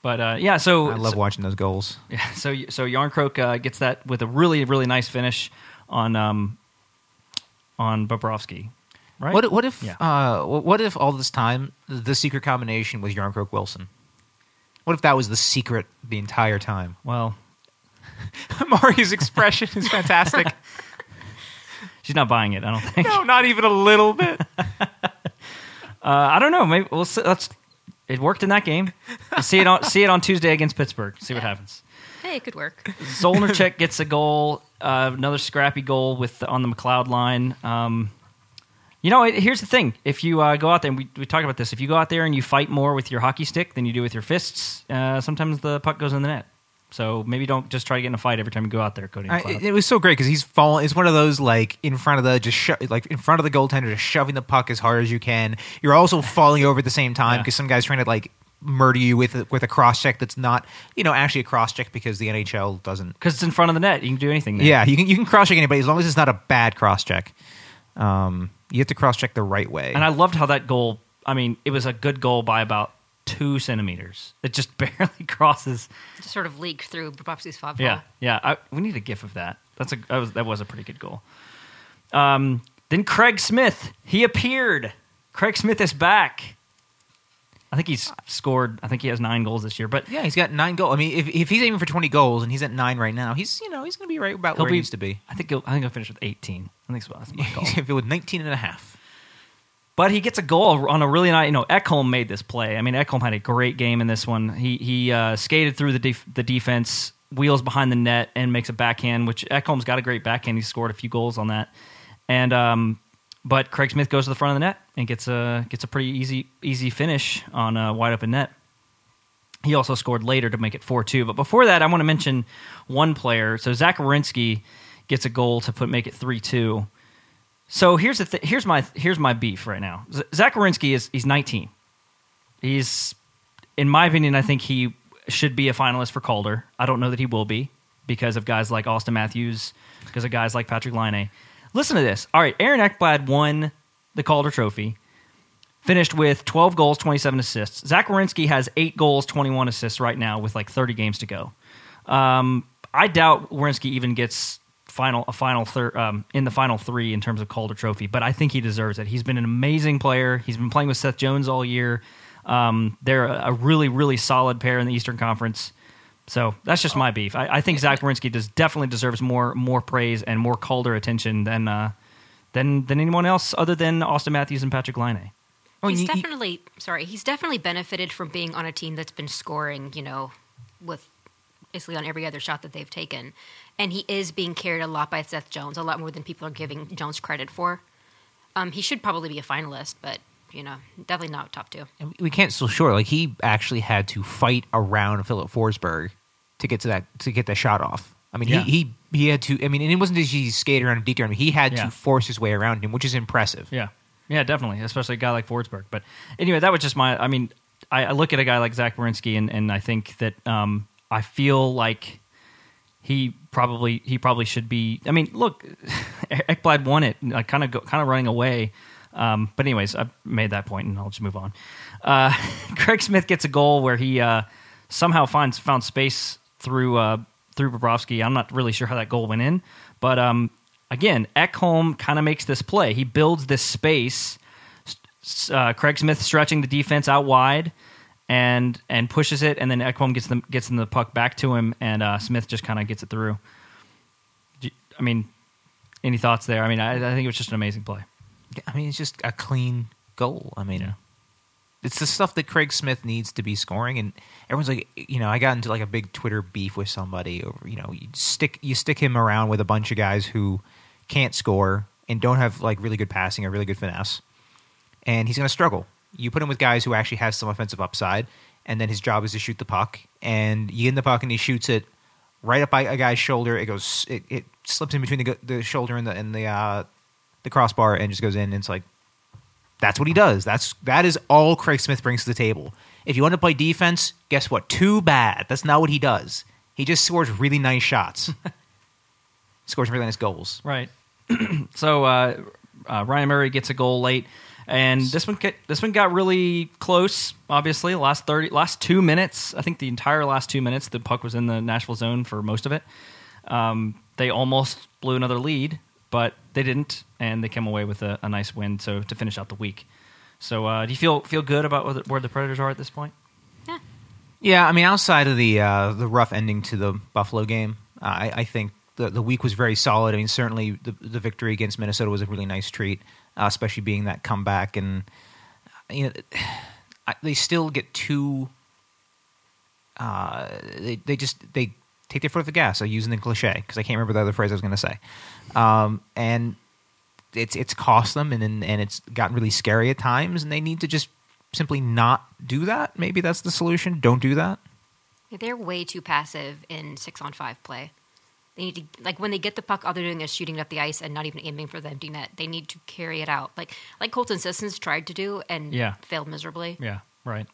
But uh, yeah, so... I love so, watching those goals. Yeah, so, so Järnkrok uh, gets that with a really, really nice finish on... Um, on Bobrovsky, right? What, what if? Yeah. Uh, what if all this time the secret combination was Järnkrok Wilson? What if that was the secret the entire time? Well, Mari's expression is fantastic. She's not buying it, I don't think. No, not even a little bit. uh, I don't know. Maybe we'll see. Let's It worked in that game. see it on see it on Tuesday against Pittsburgh. See yeah. what happens. Hey, it could work. Zolnerchek gets a goal, uh, another scrappy goal with on the McLeod line. Um, you know, it, here's the thing: if you uh, go out there, and we we talked about this, if you go out there and you fight more with your hockey stick than you do with your fists, uh, sometimes the puck goes in the net. So maybe don't just try to get in a fight every time you go out there, Cody McLeod. I, it was so great because he's falling. It's one of those like in front of the just sho- like in front of the goaltender, just shoving the puck as hard as you can. You're also falling over at the same time because yeah. some guy's trying to like murder you with a, with a cross check that's not you know actually a cross check because the N H L doesn't because it's in front of the net. You can do anything there. Yeah, you can you can cross check anybody as long as it's not a bad cross check. Um, you have to cross check the right way. And I loved how that goal. I mean, it was a good goal by about. Two centimeters. It just barely crosses. Just sort of leaked through Bobrovsky's five. Yeah, yeah. I, we need a gif of that. That's a that was, that was a pretty good goal. Um, then Craig Smith. He appeared. Craig Smith is back. I think he's scored. I think he has nine goals this year. But yeah, he's got nine goals. I mean, if if he's aiming for twenty goals and he's at nine right now, he's you know he's going to be right about where be, he needs to be. I think he'll, I think he'll finish with eighteen. I think so. That's my goal. He's going to be with nineteen and a half. But he gets a goal on a really nice... You know, Ekholm made this play. I mean, Ekholm had a great game in this one. He he uh, skated through the def- the defense, wheels behind the net, and makes a backhand, which Ekholm's got a great backhand. He scored a few goals on that. And um, but Craig Smith goes to the front of the net and gets a gets a pretty easy easy finish on a wide open net. He also scored later to make it four two. But before that, I want to mention one player. So Zach Werenski gets a goal to put make it three two. So here's the th- here's my here's my beef right now. Z- Zach Werenski is he's nineteen. He's, in my opinion, I think he should be a finalist for Calder. I don't know that he will be because of guys like Austin Matthews, because of guys like Patrick Laine. Listen to this. All right, Aaron Ekblad won the Calder Trophy, finished with twelve goals, twenty-seven assists. Zach Werenski has eight goals, twenty-one assists right now with like thirty games to go. Um, I doubt Werenski even gets. Final a final third um, in the final three in terms of Calder Trophy, but I think he deserves it. He's been an amazing player. He's been playing with Seth Jones all year. Um, they're a, a really really solid pair in the Eastern Conference. So that's just my beef. I, I think Zach Werenski does definitely deserves more more praise and more Calder attention than uh, than than anyone else other than Austin Matthews and Patrick Laine. Oh, he's you, definitely you, sorry. He's definitely benefited from being on a team that's been scoring. You know, with basically on every other shot that they've taken. And he is being carried a lot by Seth Jones, a lot more than people are giving Jones credit for. Um, he should probably be a finalist, but, you know, definitely not top two. And we can't still sure. Like, he actually had to fight around Filip Forsberg to get to that to get that shot off. I mean, yeah. he, he he had to, I mean, and it wasn't just he skated around a decoy. I mean, he had yeah. to force his way around him, which is impressive. Yeah. Yeah, definitely, especially a guy like Forsberg. But anyway, that was just my, I mean, I, I look at a guy like Zach Werenski, and, and I think that um, I feel like he... Probably he probably should be. I mean, look, Ekblad won it, like kind of kind of running away. Um, but anyways, I made that point, and I'll just move on. Uh, Craig Smith gets a goal where he uh, somehow finds found space through uh, through Bobrovsky. I'm not really sure how that goal went in, but um, again, Ekholm kind of makes this play. He builds this space. Uh, Craig Smith stretching the defense out wide. And and pushes it, and then Ekholm gets them gets the puck back to him, and uh, Smith just kind of gets it through. You, I mean, any thoughts there? I mean, I, I think it was just an amazing play. I mean, it's just a clean goal. I mean, yeah. It's the stuff that Craig Smith needs to be scoring, and everyone's like, you know, I got into like a big Twitter beef with somebody over, you know, you stick you stick him around with a bunch of guys who can't score and don't have like really good passing or really good finesse, and he's going to struggle. You put him with guys who actually have some offensive upside, and then his job is to shoot the puck. And you get in the puck, and he shoots it right up by a guy's shoulder. It goes, it, it slips in between the, the shoulder and the and the uh, the crossbar, and just goes in. And it's like that's what he does. That's that is all Craig Smith brings to the table. If you want to play defense, guess what? Too bad. That's not what he does. He just scores really nice shots, scores really nice goals. Right. so uh, uh, Ryan Murray gets a goal late. And this one, this one got really close. Obviously, last thirty, last two minutes. I think the entire last two minutes, the puck was in the Nashville zone for most of it. Um, they almost blew another lead, but they didn't, and they came away with a, a nice win. So to finish out the week. So uh, do you feel feel good about where the, where the Predators are at this point? Yeah. Yeah. I mean, outside of the uh, the rough ending to the Buffalo game, uh, I, I think the the week was very solid. I mean, certainly the the victory against Minnesota was a really nice treat. Uh, especially being that comeback, and you know, they still get too. Uh, they they just they take their foot off the gas. I'm using the cliche because I can't remember the other phrase I was going to say, um, and it's it's cost them, and and it's gotten really scary at times, and they need to just simply not do that. Maybe that's the solution. Don't do that. They're way too passive in six on five play. They need to, like, when they get the puck, all they're doing is shooting it up the ice and not even aiming for the empty net. They need to carry it out, like like Colton Sissons tried to do and yeah. failed miserably. Yeah, right.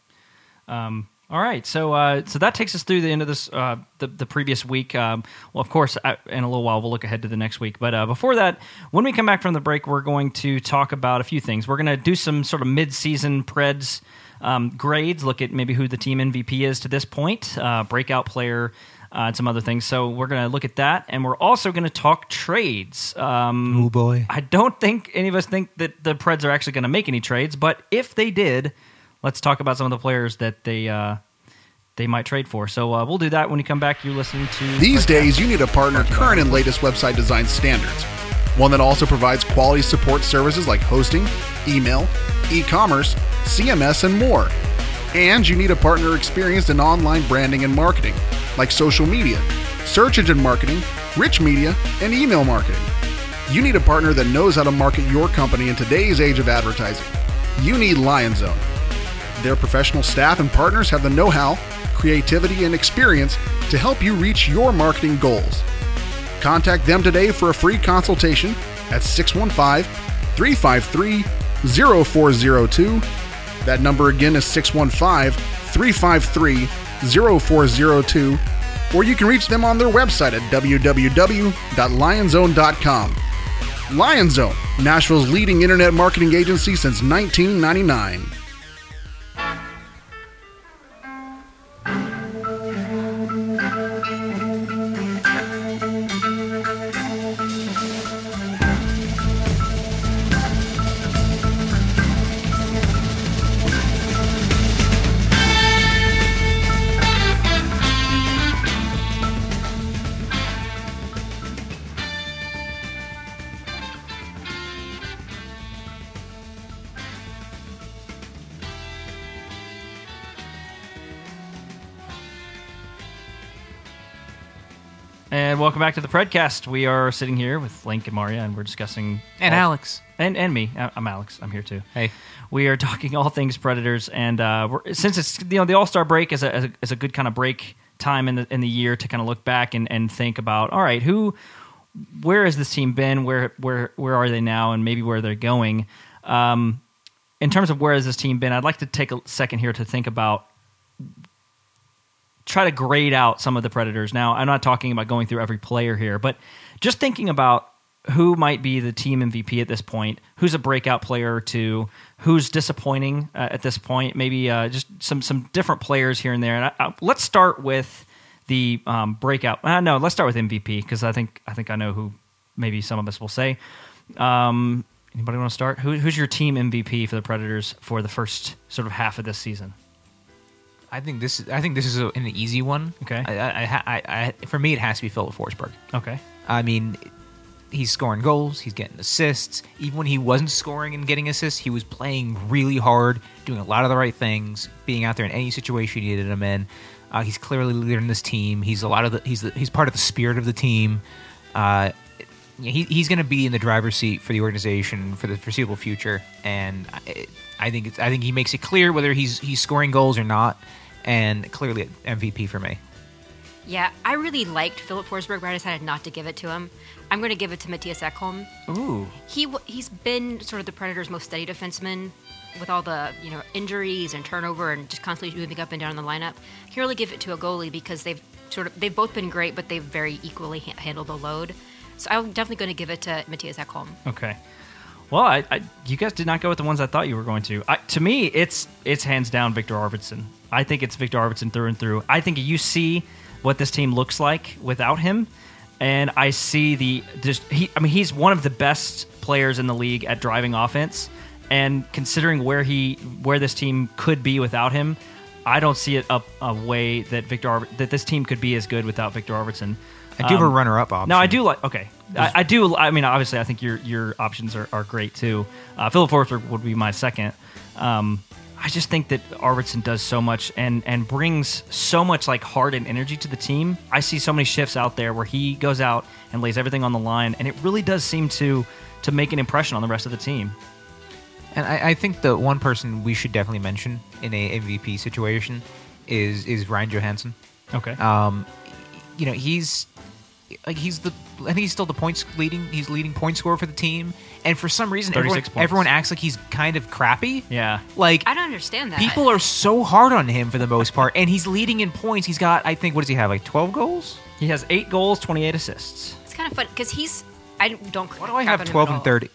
Um, all right, so uh, so that takes us through the end of this uh, the, the previous week. Um, well, of course, I, in a little while we'll look ahead to the next week. But uh, before that, when we come back from the break, we're going to talk about a few things. We're going to do some sort of mid-season Preds um, grades. Look at maybe who the team M V P is to this point, uh, breakout player. Uh, and some other things. So we're going to look at that, and we're also going to talk trades. Um, oh, boy. I don't think any of us think that the Preds are actually going to make any trades, but if they did, let's talk about some of the players that they uh, they might trade for. So uh, we'll do that when you come back. You listen to... These days, you need a partner current and latest website design standards, one that also provides quality support services like hosting, email, e-commerce, C M S, and more. And you need a partner experienced in online branding and marketing, like social media, search engine marketing, rich media, and email marketing. You need a partner that knows how to market your company in today's age of advertising. You need LionZone. Their professional staff and partners have the know-how, creativity, and experience to help you reach your marketing goals. Contact them today for a free consultation at six one five, three five three, zero four zero two. That number again is six one five, three five three, zero four zero two, or you can reach them on their website at w w w dot lion zone dot com. LionZone, Nashville's leading internet marketing agency since nineteen ninety-nine. And welcome back to the Predcast. We are sitting here with Link and Maria, and we're discussing... And all, Alex. And and me. I'm Alex. I'm here, too. Hey. We are talking all things Predators, and uh, we're, since it's, you know, the All-Star break is a, is a good kind of break time in the in the year to kind of look back and, and think about, all right, who, where has this team been? Where where where are they now? And maybe where they're going. Um, in terms of where has this team been, I'd like to take a second here to think about... try to grade out some of the Predators. Now, I'm not talking about going through every player here, but just thinking about who might be the team M V P at this point, who's a breakout player or two, who's disappointing uh, at this point, maybe uh, just some some different players here and there. And I, I, let's start with the um, breakout. Uh, no, let's start with M V P, because I think I think I know who maybe some of us will say. Um, anybody want to start? Who, who's your team M V P for the Predators for the first sort of half of this season? I think this. I think this is a, an easy one. Okay. I, I, I, I, for me, it has to be Filip Forsberg. Okay. I mean, he's scoring goals. He's getting assists. Even when he wasn't scoring and getting assists, he was playing really hard, doing a lot of the right things, being out there in any situation you needed him in. Uh, he's clearly leading this team. He's a lot of the. He's the, he's part of the spirit of the team. Uh, he, he's going to be in the driver's seat for the organization for the foreseeable future, and. It, I think it's, I think he makes it clear whether he's he's scoring goals or not, and clearly M V P for me. Yeah, I really liked Filip Forsberg, but I decided not to give it to him. I'm going to give it to Matthias Ekholm. Ooh, he he's been sort of the Predators' most steady defenseman, with all the you know injuries and turnover and just constantly moving up and down in the lineup. I can really give it to a goalie because they've sort of they've both been great, but they've very equally ha- handled the load. So I'm definitely going to give it to Matthias Ekholm. Okay. Well, I, I, you guys did not go with the ones I thought you were going to. I, to me, it's it's hands down Viktor Arvidsson. I think it's Viktor Arvidsson through and through. I think you see what this team looks like without him, and I see the just. He, I mean, he's one of the best players in the league at driving offense, and considering where he where this team could be without him, I don't see it a, a way that Viktor Arv, that this team could be as good without Viktor Arvidsson. I do have um, a runner-up option. No, I do like... Okay. I, I do... I mean, obviously, I think your your options are, are great, too. Uh, Filip Forsberg would be my second. Um, I just think that Arvidsson does so much and, and brings so much like heart and energy to the team. I see so many shifts out there where he goes out and lays everything on the line, and it really does seem to to make an impression on the rest of the team. And I, I think the one person we should definitely mention in a M V P situation is is Ryan Johansson. Okay. Um, you know, he's like he's the and he's still the points leading. He's leading point scorer for the team. And for some reason, everyone, everyone acts like he's kind of crappy. Yeah. Like, I don't understand that. People are so hard on him for the most part, and he's leading in points. He's got, I think, what does he have, like twelve goals? He has eight goals, twenty-eight assists. It's kind of fun, because he's, I don't... Why do I have twelve and thirty?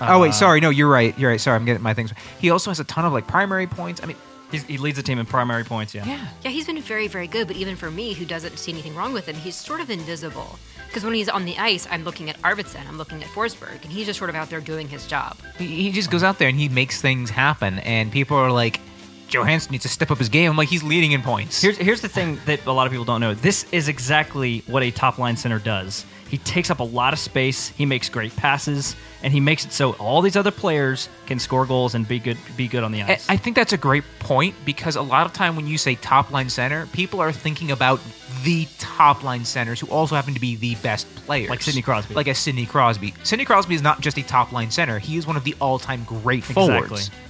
Uh, oh, wait, sorry. No, you're right. You're right. Sorry, I'm getting my things. He also has a ton of, like, primary points. I mean... He's, he leads the team in primary points, yeah. Yeah. Yeah, he's been very, very good, but even for me, who doesn't see anything wrong with him, he's sort of invisible. Because when he's on the ice, I'm looking at Arvidsson, I'm looking at Forsberg, and he's just sort of out there doing his job. He, he just goes out there and he makes things happen, and people are like, Johansson needs to step up his game. I'm like, he's leading in points. Here's, here's the thing that a lot of people don't know. This is exactly what a top-line center does. He takes up a lot of space, he makes great passes, and he makes it so all these other players can score goals and be good be good on the ice. I think that's a great point, because a lot of time when you say top-line center, people are thinking about the top-line centers who also happen to be the best players. Like Sidney Crosby. Like a Sidney Crosby. Sidney Crosby is not just a top-line center. He is one of the all-time great forwards. Exactly.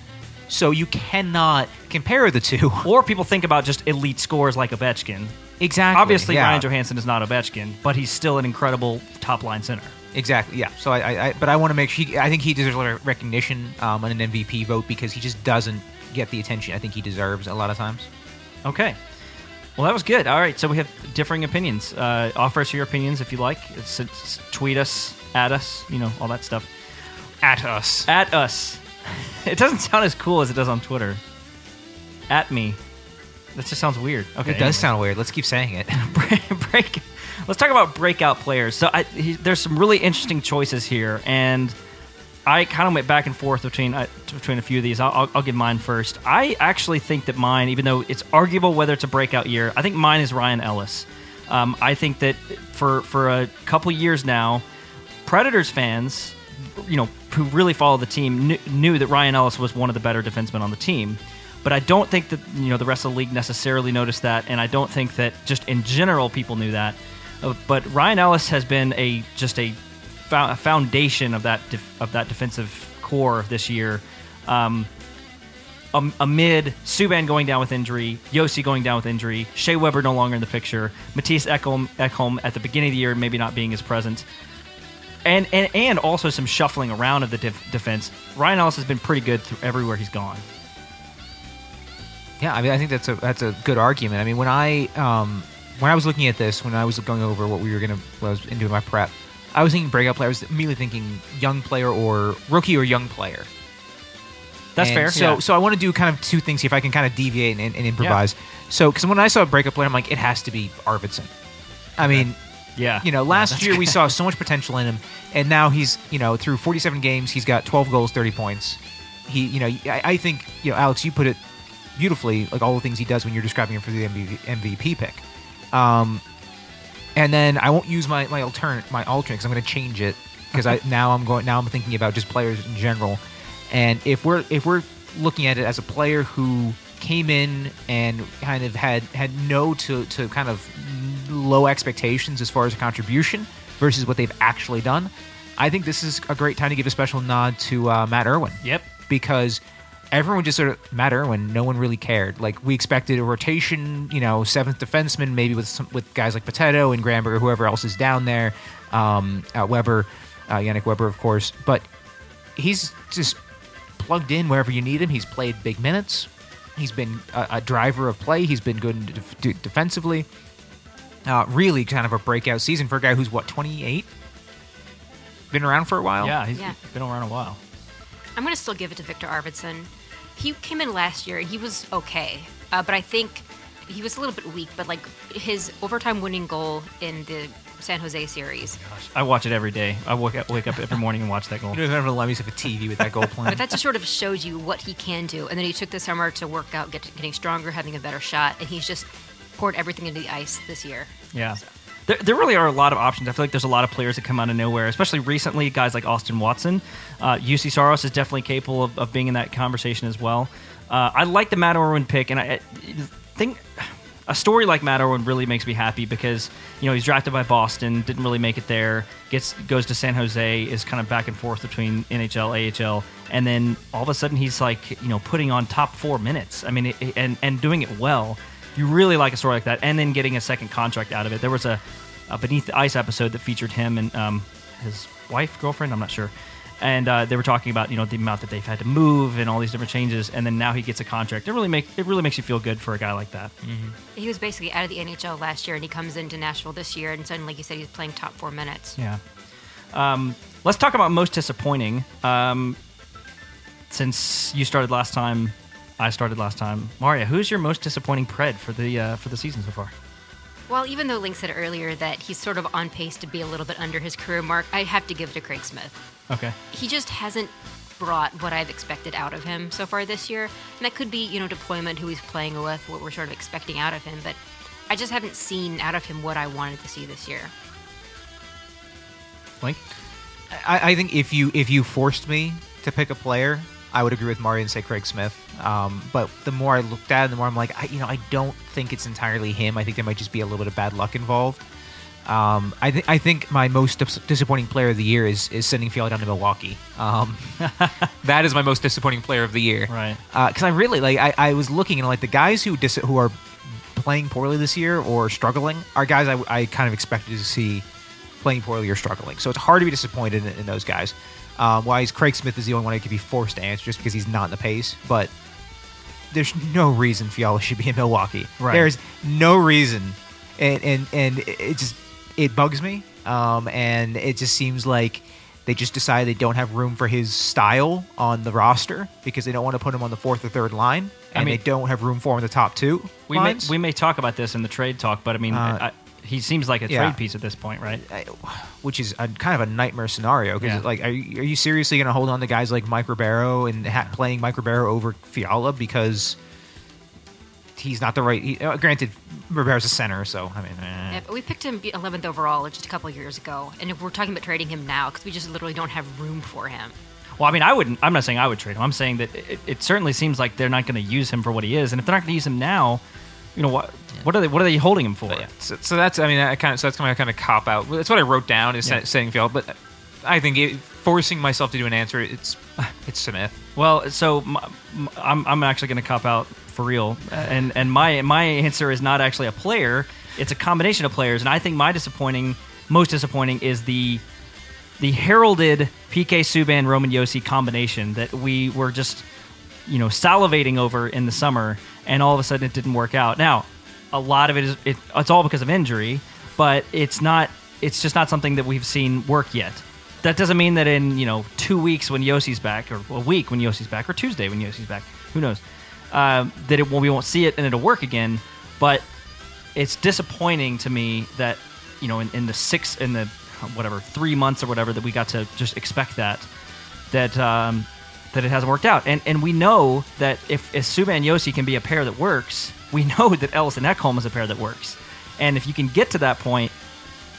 So you cannot compare the two. Or people think about just elite scorers like Ovechkin. Exactly. Obviously, yeah. Ryan Johansson is not Ovechkin, but he's still an incredible top-line center. Exactly, yeah. So I, I but I want to make sure, he, I think he deserves a lot of recognition um, on an M V P vote, because he just doesn't get the attention I think he deserves a lot of times. Okay. Well, that was good. All right, so we have differing opinions. Uh, offer us your opinions if you like. It's, it's, tweet us, at us, you know, all that stuff. At us. At us. It doesn't sound as cool as it does on Twitter. At me. That just sounds weird. Okay, it does anyway. sound weird. Let's keep saying it. break, break. Let's talk about breakout players. So I, he, there's some really interesting choices here, and I kind of went back and forth between uh, between a few of these. I'll, I'll, I'll give mine first. I actually think that mine, even though it's arguable whether it's a breakout year, I think mine is Ryan Ellis. Um, I think that for for a couple years now, Predators fans, you know, who really follow the team, knew, knew that Ryan Ellis was one of the better defensemen on the team. But I don't think that, you know, the rest of the league necessarily noticed that, and I don't think that just in general people knew that. Uh, but Ryan Ellis has been a just a, fo- a foundation of that def- of that defensive core this year. Um, um, amid Subban going down with injury, Yossi going down with injury, Shea Weber no longer in the picture, Mattias Ekholm, Ekholm at the beginning of the year maybe not being as present. And, and, and also some shuffling around of the def- defense. Ryan Ellis has been pretty good through everywhere he's gone. Yeah, I mean, I think that's a that's a good argument. I mean, when I um, when I was looking at this, when I was going over what we were gonna, what I was into my prep, I was thinking breakout player. I was immediately thinking young player or rookie or young player. That's and fair. So, yeah. so I want to do kind of two things here, if I can kind of deviate and, and improvise. Yeah. So, because when I saw breakout player, I'm like, it has to be Arvidsson. I mean, yeah, you know, last yeah, year we saw so much potential in him, and now he's, you know, through forty-seven games, he's got twelve goals, thirty points. He, you know, I, I think, you know, Alex, you put it beautifully, like all the things he does when you're describing him for the M V P pick. Um, and then I won't use my my alternate my alternate because I'm going to change it, because I now I'm going now I'm thinking about just players in general. And if we're if we're looking at it as a player who came in and kind of had had no to to kind of low expectations as far as a contribution versus what they've actually done, I think this is a great time to give a special nod to uh, Matt Irwin. Yep, because everyone just sort of mattered when no one really cared. Like, we expected a rotation, you know, seventh defenseman, maybe with some, with guys like Bitetto and Granberg or whoever else is down there, um, uh, Weber, uh, Yannick Weber, of course. But he's just plugged in wherever you need him. He's played big minutes. He's been a, a driver of play. He's been good def- defensively. Uh, really kind of a breakout season for a guy who's, what, twenty-eight? Been around for a while? Yeah, he's yeah. been around a while. I'm going to still give it to Viktor Arvidsson. He came in last year, and he was okay. Uh, but I think he was a little bit weak, but like his overtime winning goal in the San Jose series. Oh gosh. I watch it every day. I wake up, wake up every morning and watch that goal. You don't remember the Lemmies of a T V with that goal playing. But that just sort of shows you what he can do. And then he took the summer to work out, get, getting stronger, having a better shot, and he's just poured everything into the ice this year. Yeah. So. there, there really are a lot of options. I feel like there's a lot of players that come out of nowhere, especially recently, guys like Austin Watson. Uh, Juuse Saros is definitely capable of, of being in that conversation as well. Uh, I like the Matt Irwin pick, and I, I think a story like Matt Irwin really makes me happy because, you know, he's drafted by Boston, didn't really make it there, gets goes to San Jose, is kind of back and forth between N H L, A H L, and then all of a sudden he's like, you know, putting on top four minutes. I mean, it, it, and, and doing it well. You really like a story like that, and then getting a second contract out of it. There was a, a Beneath the Ice episode that featured him and um, his wife, girlfriend, I'm not sure. And uh, they were talking about, you know, the amount that they've had to move and all these different changes, and then now he gets a contract. It really make it really makes you feel good for a guy like that. Mm-hmm. He was basically out of the N H L last year, and he comes into Nashville this year, and suddenly, like you said, he's playing top four minutes. Yeah. Um, let's talk about most disappointing. Um, since you started last time, I started last time. Maria, who's your most disappointing Pred for the uh, for the season so far? Well, even though Link said earlier that he's sort of on pace to be a little bit under his career mark, I have to give it to Craig Smith. Okay. He just hasn't brought what I've expected out of him so far this year. And that could be, you know, deployment, who he's playing with, what we're sort of expecting out of him. But I just haven't seen out of him what I wanted to see this year. Link? I, I think if you if you forced me to pick a player, I would agree with Mario and say Craig Smith. Um, but the more I looked at it, the more I'm like, I, you know, I don't think it's entirely him. I think there might just be a little bit of bad luck involved. Um, I think I think my most dis- disappointing player of the year is is sending Fiala down to Milwaukee. Um, that is my most disappointing player of the year, right? Because uh, I really like I, I was looking and like the guys who dis- who are playing poorly this year or struggling are guys I, I kind of expected to see playing poorly or struggling. So it's hard to be disappointed in, in those guys. Um, why is Craig Smith is the only one I could be forced to answer just because he's not in the pace, but there's no reason Fiala should be in Milwaukee. Right. There's no reason, and and and it just. It bugs me, um, and it just seems like they just decide they don't have room for his style on the roster because they don't want to put him on the fourth or third line, and I mean, they don't have room for him on the top two we lines. May, we may talk about this in the trade talk, but I mean, uh, I, he seems like a yeah. trade piece at this point, right? I, which is a, kind of a nightmare scenario because, yeah. like, are you, are you seriously going to hold on to guys like Mike Ribeiro and ha- playing Mike Ribeiro over Fiala because he's not the right... He, uh, granted, Ribeiro's a center, so, I mean... Eh. Yeah, but we picked him eleventh overall just a couple of years ago, and if we're talking about trading him now because we just literally don't have room for him. Well, I mean, I wouldn't... I'm not saying I would trade him. I'm saying that it, it certainly seems like they're not going to use him for what he is, and if they're not going to use him now, you know, what yeah. what are they What are they holding him for? Yeah. So, so that's, I mean, I kind of, so that's kind of kind of cop out. That's what I wrote down is yeah. saying Fiala, but I think it, forcing myself to do an answer, it's it's Smith. Well, so my, my, I'm I'm actually going to cop out for real, and and my my answer is not actually a player. It's a combination of players, and I think my disappointing, most disappointing, is the the heralded P K Subban Roman Josi combination that we were just, you know, salivating over in the summer, and all of a sudden it didn't work out. Now, a lot of it is it, it's all because of injury, but it's not. It's just not something that we've seen work yet. That doesn't mean that in, you know, two weeks when Yosi's back, or a week when Yosi's back, or Tuesday when Yosi's back, who knows, uh, that it, well, we won't see it and it'll work again. But it's disappointing to me that, you know, in, in the six, in the whatever, three months or whatever that we got to just expect that, that um, that it hasn't worked out. And and we know that if, if Subban and Josi can be a pair that works, we know that Ellis and Ekholm is a pair that works. And if you can get to that point,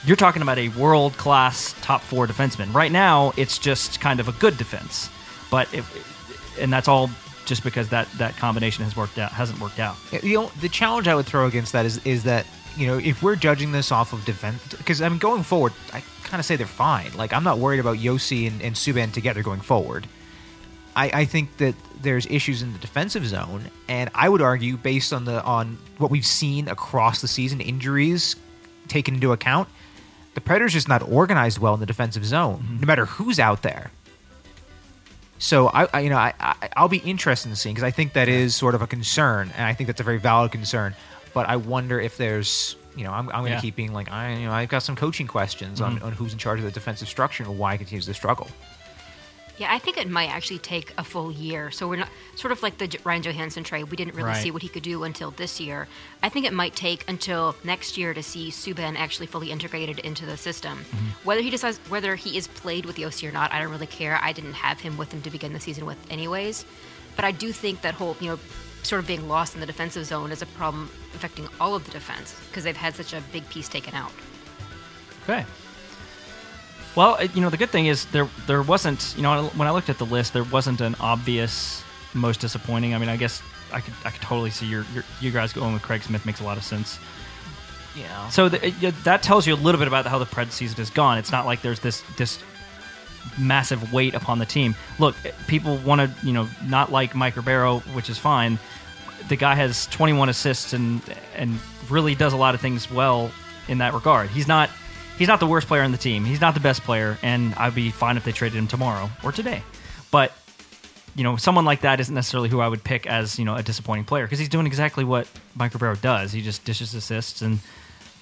you're talking about a world-class top four defenseman. Right now, it's just kind of a good defense, but if, and that's all just because that, that combination has worked out hasn't worked out. You know, the challenge I would throw against that is is that, you know, if we're judging this off of defense, because I mean, going forward, I kind of say they're fine. Like, I'm not worried about Josi and, and Subban together going forward. I, I think that there's issues in the defensive zone, and I would argue based on the on what we've seen across the season, injuries taken into account. The Predators just not organized well in the defensive zone, mm-hmm. no matter who's out there. So I, I you know, I, I I'll be interested in seeing because I think that yeah. is sort of a concern, and I think that's a very valid concern. But I wonder if there's, you know, I'm I'm going to yeah. keep being like I you know I've got some coaching questions mm-hmm. on, on who's in charge of the defensive structure and why it continues to struggle. Yeah, I think it might actually take a full year. So we're not sort of like the Ryan Johansson trade. We didn't really right. see what he could do until this year. I think it might take until next year to see Subban actually fully integrated into the system. Mm-hmm. Whether he decides whether he is played with Josi or not, I don't really care. I didn't have him with him to begin the season with, anyways. But I do think that whole you know sort of being lost in the defensive zone is a problem affecting all of the defense because they've had such a big piece taken out. Okay. Well, you know, the good thing is there there wasn't, you know, when I looked at the list, there wasn't an obvious most disappointing. I mean, I guess I could I could totally see your, your you guys going with Craig Smith. Makes a lot of sense. Yeah. So the, it, that tells you a little bit about how the Pred season has gone. It's not like there's this this massive weight upon the team. Look, people want to, you know, not like Mike Ribeiro, which is fine. The guy has twenty-one assists and and really does a lot of things well in that regard. He's not he's not the worst player on the team. He's not the best player, and I'd be fine if they traded him tomorrow or today. But you know, someone like that isn't necessarily who I would pick as, you know, a disappointing player, because he's doing exactly what Mike Ribeiro does. He just dishes assists and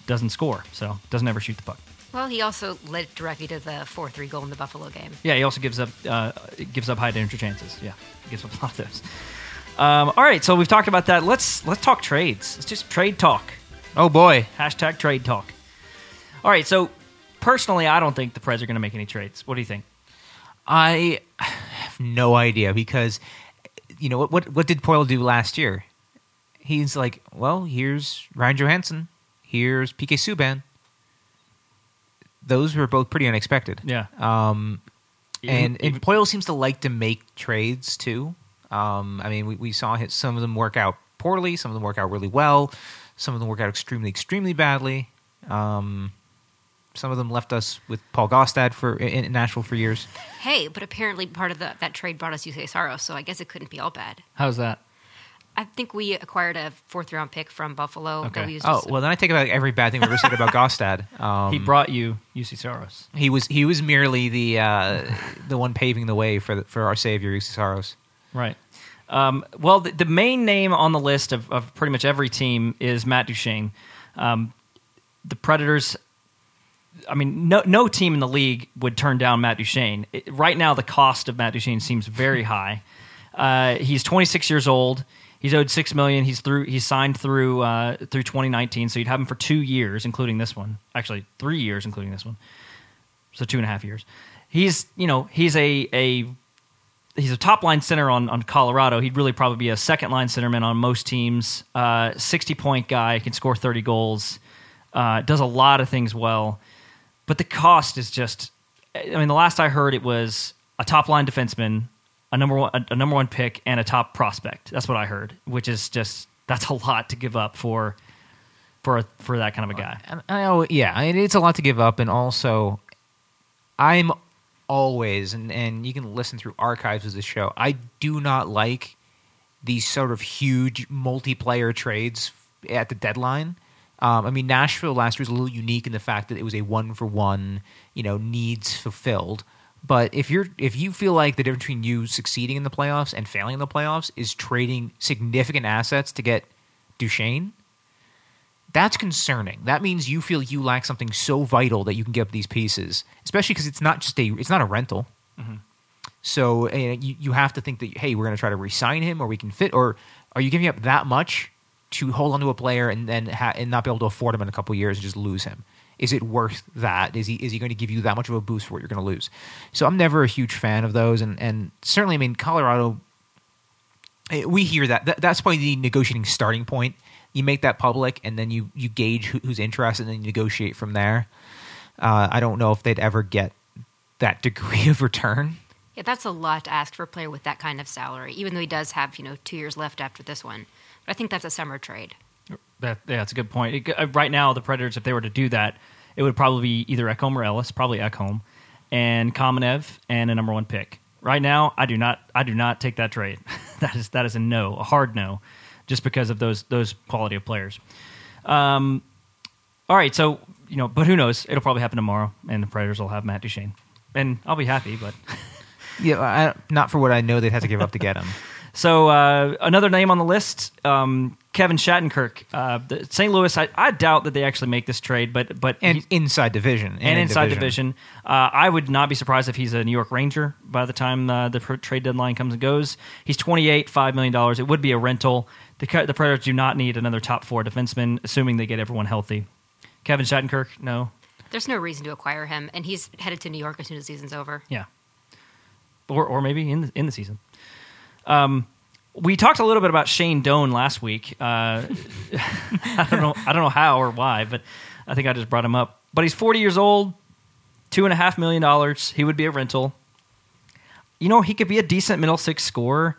doesn't score, so doesn't ever shoot the puck. Well, he also led directly to the four three goal in the Buffalo game. Yeah, he also gives up uh, gives up high danger chances. Yeah, he gives up a lot of those. Um, all right, so we've talked about that. Let's let's talk trades. Let's just trade talk. Oh boy, hashtag trade talk. All right, so personally, I don't think the Preds are going to make any trades. What do you think? I have no idea, because, you know, what what, what did Poyle do last year? He's like, well, here's Ryan Johansson. Here's P K Subban. Those were both pretty unexpected. Yeah. Um, and, and Poyle seems to like to make trades, too. Um, I mean, we, we saw his, some of them work out poorly. Some of them work out really well. Some of them work out extremely, extremely badly. Um... Some of them left us with Paul Gostad for in, in Nashville for years. Hey, but apparently part of the, that trade brought us Juuse Saros, so I guess it couldn't be all bad. How's that? I think we acquired a fourth-round pick from Buffalo. Okay. That we used oh, to... well, then I take back every bad thing we ever said about Gostad. Um, he brought you Juuse Saros. He was he was merely the uh, the one paving the way for the, for our savior, Juuse Saros. Right. Um, well, the, the main name on the list of, of pretty much every team is Matt Duchene. Um, the Predators... I mean, no no team in the league would turn down Matt Duchene. It, right now, the cost of Matt Duchene seems very high. Uh, he's twenty-six years old. He's owed six million dollars. He's through. He's signed through uh, through twenty nineteen, so you'd have him for two years, including this one. Actually, three years, including this one. So two and a half years. He's you know he's a a he's a top line center on on Colorado. He'd really probably be a second line centerman on most teams. Uh, sixty point guy, can score thirty goals. Uh, does a lot of things well. But the cost is just... I mean, the last I heard, it was a top-line defenseman, a number one, a, a number one pick, and a top prospect. That's what I heard, which is just... That's a lot to give up for for a, for that kind of a guy. I, I, yeah, it's a lot to give up, and also, I'm always, and, and you can listen through archives of the show, I do not like these sort of huge multiplayer trades at the deadline. Um, I mean, Nashville last year was a little unique in the fact that it was a one-for-one, you know, needs fulfilled. But if you're if you feel like the difference between you succeeding in the playoffs and failing in the playoffs is trading significant assets to get Duchene, that's concerning. That means you feel you lack something so vital that you can get up these pieces, especially because it's not just a it's not a rental. Mm-hmm. So uh, you you have to think that, hey, we're going to try to re-sign him, or we can fit, or are you giving up that much to hold on to a player and then ha- and not be able to afford him in a couple of years and just lose him? Is it worth that? Is he is he going to give you that much of a boost for what you're going to lose? So I'm never a huge fan of those, and and certainly, I mean, Colorado, we hear that. that that's probably the negotiating starting point. You make that public, and then you you gauge who, who's interested, and then you negotiate from there. Uh, I don't know if they'd ever get that degree of return. Yeah, that's a lot to ask for a player with that kind of salary, even though he does have, you know, two years left after this one. I think that's a summer trade. That, yeah, that's a good point. It, right now, the Predators, if they were to do that, it would probably be either Ekholm or Ellis, probably Ekholm, and Kamenev, and a number one pick. Right now, I do not, I do not take that trade. that is, that is a no, a hard no, just because of those those quality of players. Um, all right, so you know, but who knows? It'll probably happen tomorrow, and the Predators will have Matt Duchene, and I'll be happy. But yeah, I, not for what I know they'd have to give up to get him. So uh, another name on the list, um, Kevin Shattenkirk, uh, the Saint Louis. I, I doubt that they actually make this trade, but but and inside division and, and inside division. division uh, I would not be surprised if he's a New York Ranger by the time uh, the trade deadline comes and goes. He's twenty-eight, five million dollars. It would be a rental. The, the Predators do not need another top four defenseman, assuming they get everyone healthy. Kevin Shattenkirk, no. There's no reason to acquire him, and he's headed to New York as soon as the season's over. Yeah, or or maybe in the, in the season. Um, we talked a little bit about Shane Doan last week. Uh, I don't know, I don't know how or why, but I think I just brought him up But he's forty years old, two and a half million dollars. He would be a rental. You know, he could be a decent middle six scorer,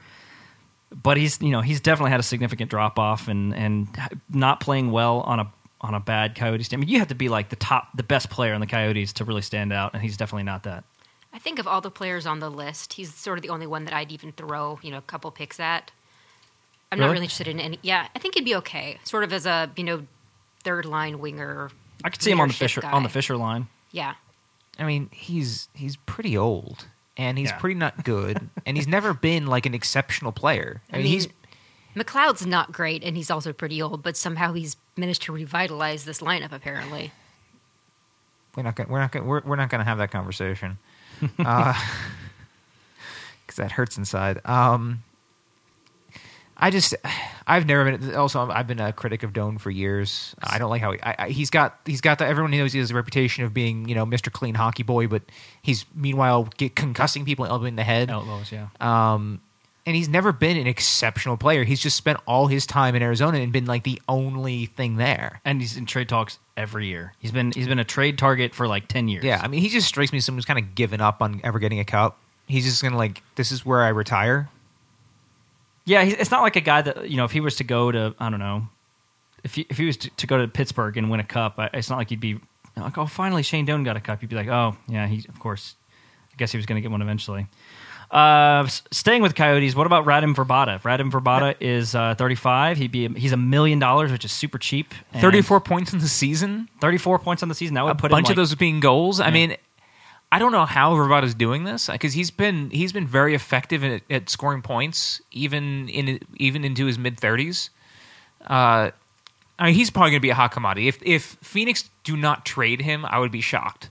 but he's, you know, he's definitely had a significant drop off and and not playing well on a on a bad Coyotes team. I mean, you have to be like the top, the best player in the Coyotes to really stand out, and he's definitely not that. I think of all the players on the list, he's sort of the only one that I'd even throw, you know, a couple picks at. I'm really? not really interested in any. Yeah, I think he'd be okay, sort of as a, you know, third line winger. I could see him on the Fisher guy. on the Fisher line. Yeah, I mean he's he's pretty old and he's yeah. pretty not good and he's never been like an exceptional player. I, I mean, mean he's McLeod's not great and he's also pretty old, but somehow he's managed to revitalize this lineup. Apparently, we're not gonna, we're not gonna, we're, we're not going to have that conversation. Because uh, that hurts inside. Um, I just, I've never been. Also, I've been a critic of Doan for years. I don't like how he, I, I, he's got. He's got the, everyone knows he has a reputation of being, you know, Mister Clean Hockey Boy, but he's meanwhile get concussing people and elbowing the head. Elbows, yeah. Um, and he's never been an exceptional player. He's just spent all his time in Arizona and been like the only thing there. And he's in trade talks every year. He's been he's been a trade target for like ten years. Yeah, I mean, he just strikes me as someone who's kind of given up on ever getting a cup. He's just gonna like, this is where I retire. Yeah, it's not like a guy that, you know, if he was to go to, I don't know, if he, if he was to, to go to Pittsburgh and win a cup, it's not like you'd be like, oh, finally Shane Doan got a cup. You'd be like, oh, yeah, he of course, I guess he was going to get one eventually. Uh, staying with Coyotes, what about Radim Vrbata? Radim Vrbata is uh, thirty-five. He'd be he's a million dollars, which is super cheap. And thirty-four points in the season. Thirty-four points on the season. That would a put a bunch him, like, of those being goals. Yeah. I mean, I don't know how Vrbata's doing this because he's been he's been very effective at, at scoring points even in even into his mid thirties. Uh, I mean, he's probably going to be a hot commodity. If if Phoenix do not trade him, I would be shocked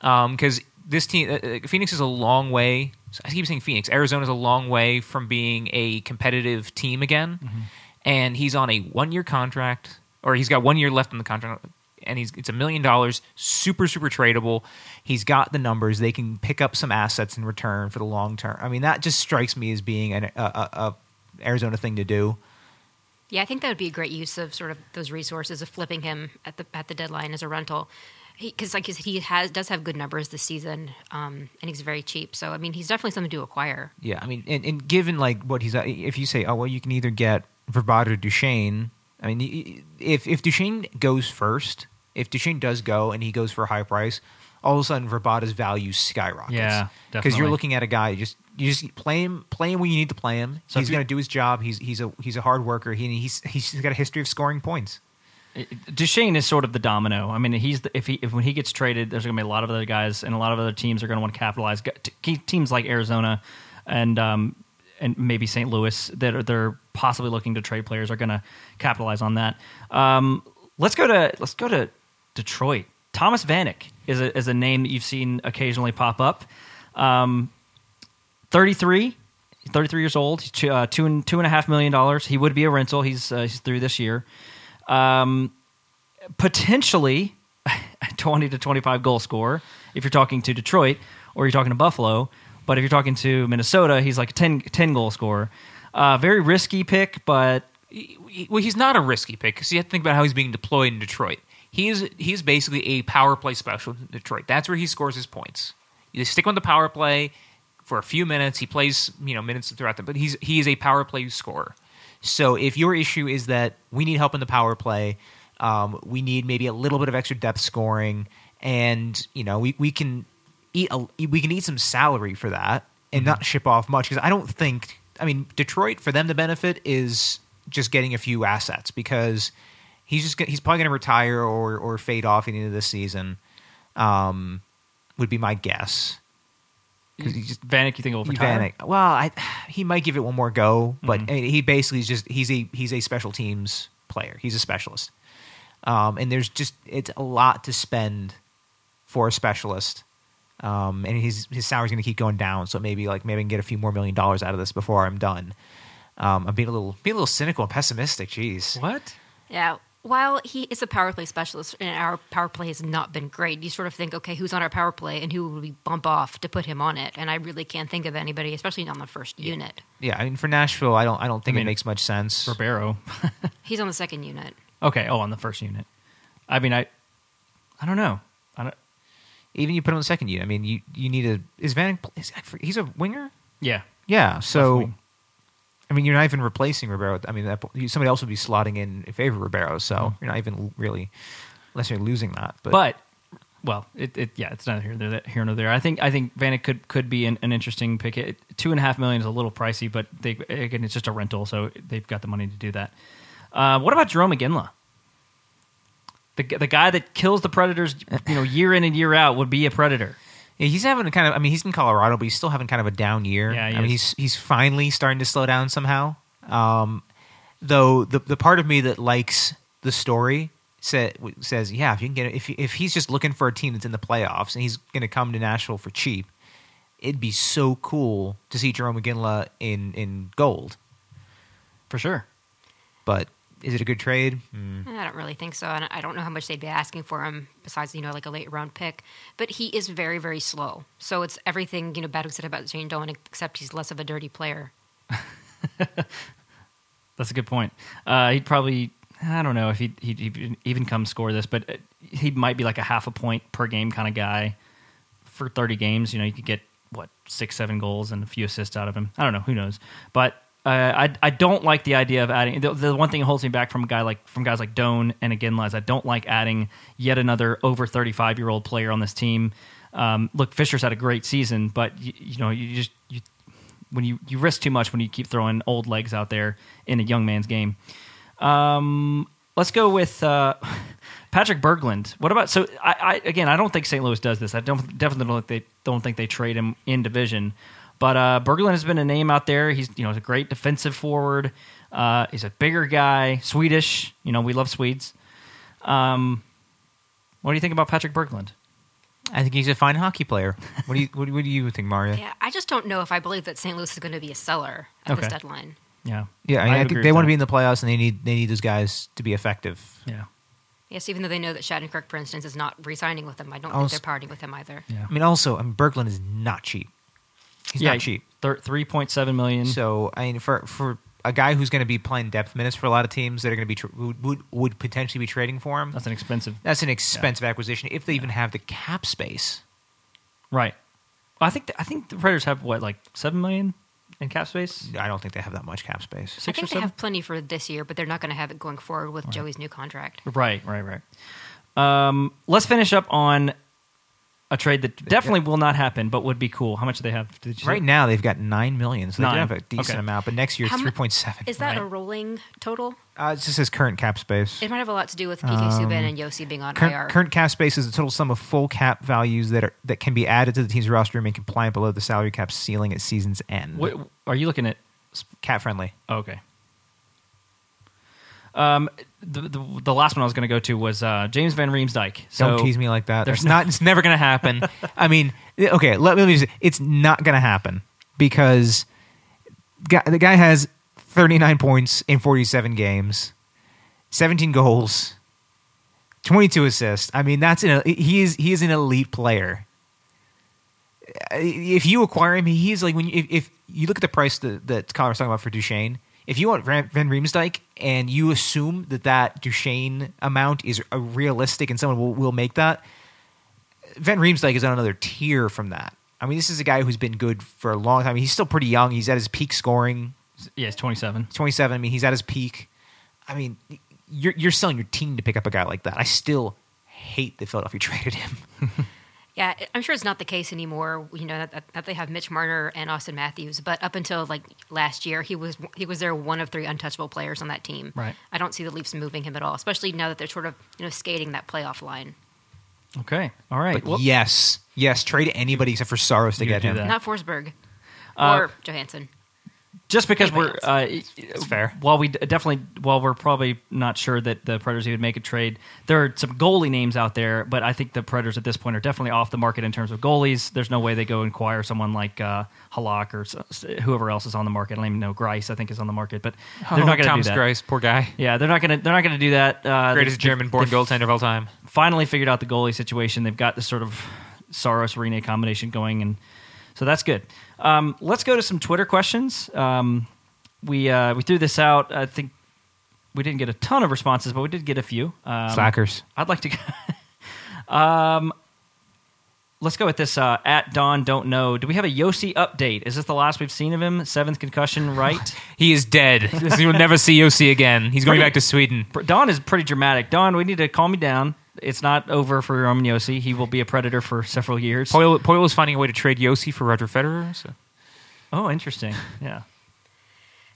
because um, this team uh, Phoenix is a long way. I keep saying Phoenix. Arizona's a long way from being a competitive team again, mm-hmm. and he's on a one year contract, or he's got one year left on the contract. And he's it's a million dollars, super, super tradable. He's got the numbers. They can pick up some assets in return for the long term. I mean, that just strikes me as being an a, a Arizona thing to do. Yeah, I think that would be a great use of sort of those resources of flipping him at the at the deadline as a rental. Because like he has does have good numbers this season, um, and he's very cheap. So, I mean, he's definitely something to acquire. Yeah, I mean, and, and given like what he's – if you say, oh, well, you can either get Vrbata or Duchesne. I mean, if, if Duchesne goes first – if Duchesne does go and he goes for a high price, all of a sudden Verbata's value skyrockets. Yeah, definitely. Because you're looking at a guy, you just you just play him, play him when you need to play him. So he's going to do his job. He's he's a he's a hard worker. He he's he's got a history of scoring points. Duchesne is sort of the domino. I mean, he's the, if he if when he gets traded, there's going to be a lot of other guys and a lot of other teams are going to want to capitalize. Teams like Arizona and um, and maybe Saint Louis that are they're possibly looking to trade players are going to capitalize on that. Um, Let's go to let's go to Detroit. Thomas Vanek is a is a name that you've seen occasionally pop up. Um, thirty-three, thirty-three years old. He's uh, two and two and a half million dollars. He would be a rental. He's uh, he's through this year. Um, potentially a twenty to twenty-five goal scorer if you're talking to Detroit or you're talking to Buffalo. But if you're talking to Minnesota, he's like a ten, ten goal scorer. Uh, very risky pick, but. Well, he's not a risky pick because you have to think about how he's being deployed in Detroit. He is he's basically a power play special in Detroit. That's where he scores his points. You stick on the power play for a few minutes. He plays you know minutes throughout the, but he's he is a power play scorer. So if your issue is that we need help in the power play, um, we need maybe a little bit of extra depth scoring, and you know we we can eat a, we can eat some salary for that and mm-hmm. not ship off much because I don't think I mean Detroit for them to benefit is. Just getting a few assets because he's just he's probably going to retire or or fade off at the end of this season, um, would be my guess. Just, Vanek, you think he'll retire? Vanek, well, I, he might give it one more go, but mm-hmm. I mean, he basically is just he's a he's a special teams player. He's a specialist, um, and there's just it's a lot to spend for a specialist, um, and his his salary's going to keep going down. So maybe like maybe I can get a few more million dollars out of this before I'm done. Um, I'm being a little, being a little cynical and pessimistic. Jeez, what? Yeah. While he is a power play specialist, and our power play has not been great, you sort of think, okay, who's on our power play, and who would we bump off to put him on it? And I really can't think of anybody, especially on the first yeah. unit. Yeah, I mean, for Nashville, I don't, I don't think I mean, it makes much sense. Ribeiro, he's on the second unit. Okay. Oh, on the first unit. I mean, I, I don't know. even you put him in the second unit. I mean, you you need a is Van is, he's a winger. Yeah, yeah. So, I mean, you're not even replacing Ribeiro. I mean, that, somebody else would be slotting in in favor of Ribeiro. So mm. you're not even really unless you're losing that. But, but well, it, it yeah, it's neither here nor there. Here nor there. I think I think Vanek could could be an, an interesting pick. It, two and a half million is a little pricey, but they again, it's just a rental, so they've got the money to do that. Uh, what about Jarome Iginla? The the guy that kills the Predators, you know, year in and year out would be a Predator. Yeah, he's having a kind of. I mean, he's in Colorado, but he's still having kind of a down year. Yeah, he I is. mean, he's he's finally starting to slow down somehow. Um, though the the part of me that likes the story say, says, yeah, if you can get if if he's just looking for a team that's in the playoffs and he's going to come to Nashville for cheap, it'd be so cool to see Jarome Iginla in in gold, for sure. But is it a good trade? Mm. I don't really think so. And I don't know how much they'd be asking for him besides, you know, like a late round pick. But he is very, very slow. So it's everything, you know, Baddock said about Shane Doan, except he's less of a dirty player. That's a good point. Uh, he'd probably, I don't know if he'd, he'd even come score this, but he might be like a half a point per game kind of guy for thirty games. You know, you could get, what, six, seven goals and a few assists out of him. I don't know. Who knows? But Uh, I I don't like the idea of adding the, the one thing that holds me back from a guy like from guys like Doan and Iginla is I don't like adding yet another over thirty-five year old player on this team. Um, look, Fisher's had a great season, but you, you know you just you, when you, you risk too much when you keep throwing old legs out there in a young man's game. Um, let's go with uh, Patrick Berglund. What about so I, I again I don't think Saint Louis does this. I don't definitely don't think they don't think they trade him in division. But uh, Berglund has been a name out there. He's you know he's a great defensive forward. Uh, he's a bigger guy, Swedish. You know we love Swedes. Um, what do you think about Patrick Berglund? I think he's a fine hockey player. What do you what, what do you think, Maria? Yeah, I just don't know if I believe that Saint Louis is going to be a seller at okay. this deadline. Yeah, yeah. I, mean, I, I think they want to be in the playoffs, and they need they need those guys to be effective. Yeah. Yes, even though they know that Shattenkirk, for instance, is not re-signing with them, I don't also, think they're parting with him either. Yeah. I mean, also, I mean, Berglund is not cheap. He's yeah, not cheap. three point seven million dollars. So, I mean, for for a guy who's going to be playing depth minutes for a lot of teams that are going to be tra- would would potentially be trading for him. That's an expensive. That's an expensive yeah. acquisition if they yeah. even have the cap space. Right. Well, I think the, I think the Predators have what like seven million dollars in cap space. I don't think they have that much cap space. Six I think they seven? have plenty for this year, but they're not going to have it going forward with right. Joey's new contract. Right, right, right. Um, let's finish up on a trade that definitely will not happen, but would be cool. How much do they have? Did you right say? Now, they've got nine million, so they nine. do have a decent okay. amount. But next year, it's three point seven. Is that right. a rolling total? Uh, it's just his current cap space. It might have a lot to do with P K um, Subban and Yossi being on current, I R. Current cap space is the total sum of full cap values that are that can be added to the team's roster and compliant below the salary cap ceiling at season's end. What, are you looking at cap friendly? Oh, okay. Um, the, the the last one I was going to go to was uh, James Van Riemsdyk. So don't tease me like that. There's not. It's never going to happen. I mean, okay. Let, let me just. It's not going to happen because guy, the guy has thirty-nine points in forty-seven games, seventeen goals, twenty-two assists. I mean, that's an. He is he is an elite player. If you acquire him, he's like when you, if, if you look at the price that that Colorado's talking about for Duchesne. If you want Van Riemsdyk and you assume that that Duchesne amount is a realistic and someone will, will make that, Van Riemsdyk is on another tier from that. I mean, this is a guy who's been good for a long time. He's still pretty young. He's at his peak scoring. Yeah, he's twenty-seven. twenty-seven. I mean, he's at his peak. I mean, you're you're selling your team to pick up a guy like that. I still hate that Philadelphia traded him. Yeah, I'm sure it's not the case anymore. You know that, that they have Mitch Marner and Austin Matthews, but up until like last year, he was he was their one of three untouchable players on that team. Right. I don't see the Leafs moving him at all, especially now that they're sort of you know skating that playoff line. Okay, all right. But well, yes, yes, trade anybody except for Saros to get him. That. Not Forsberg uh, or Johansson. Just because anybody we're uh, it's fair. While we definitely while we're probably not sure that the Predators would make a trade, there are some goalie names out there, but I think the Predators at this point are definitely off the market in terms of goalies. There's no way they go inquire someone like uh, Halak or whoever else is on the market. I don't even know Grice. I think is on the market, but they're oh, not going to do that. Thomas Grice, poor guy. Yeah, they're not going to they're not going to do that. Uh, Greatest German-born goaltender of all time. Finally figured out the goalie situation. They've got this sort of Saros-Rene combination going and. So that's good. Um, let's go to some Twitter questions. Um, we uh, we threw this out. I think we didn't get a ton of responses, but we did get a few. Um, Slackers. I'd like to. um, let's go with this. Uh, at Don, don't know. Do we have a Yossi update? Is this the last we've seen of him? Seventh concussion, right? He is dead. You'll never see Yossi again. He's going pretty, back to Sweden. Don is pretty dramatic. Don, we need to calm you down. It's not over for Roman Yossi. He will be a Predator for several years. Poyle, Poyle is finding a way to trade Yossi for Roger Federer. So. Oh, interesting. Yeah.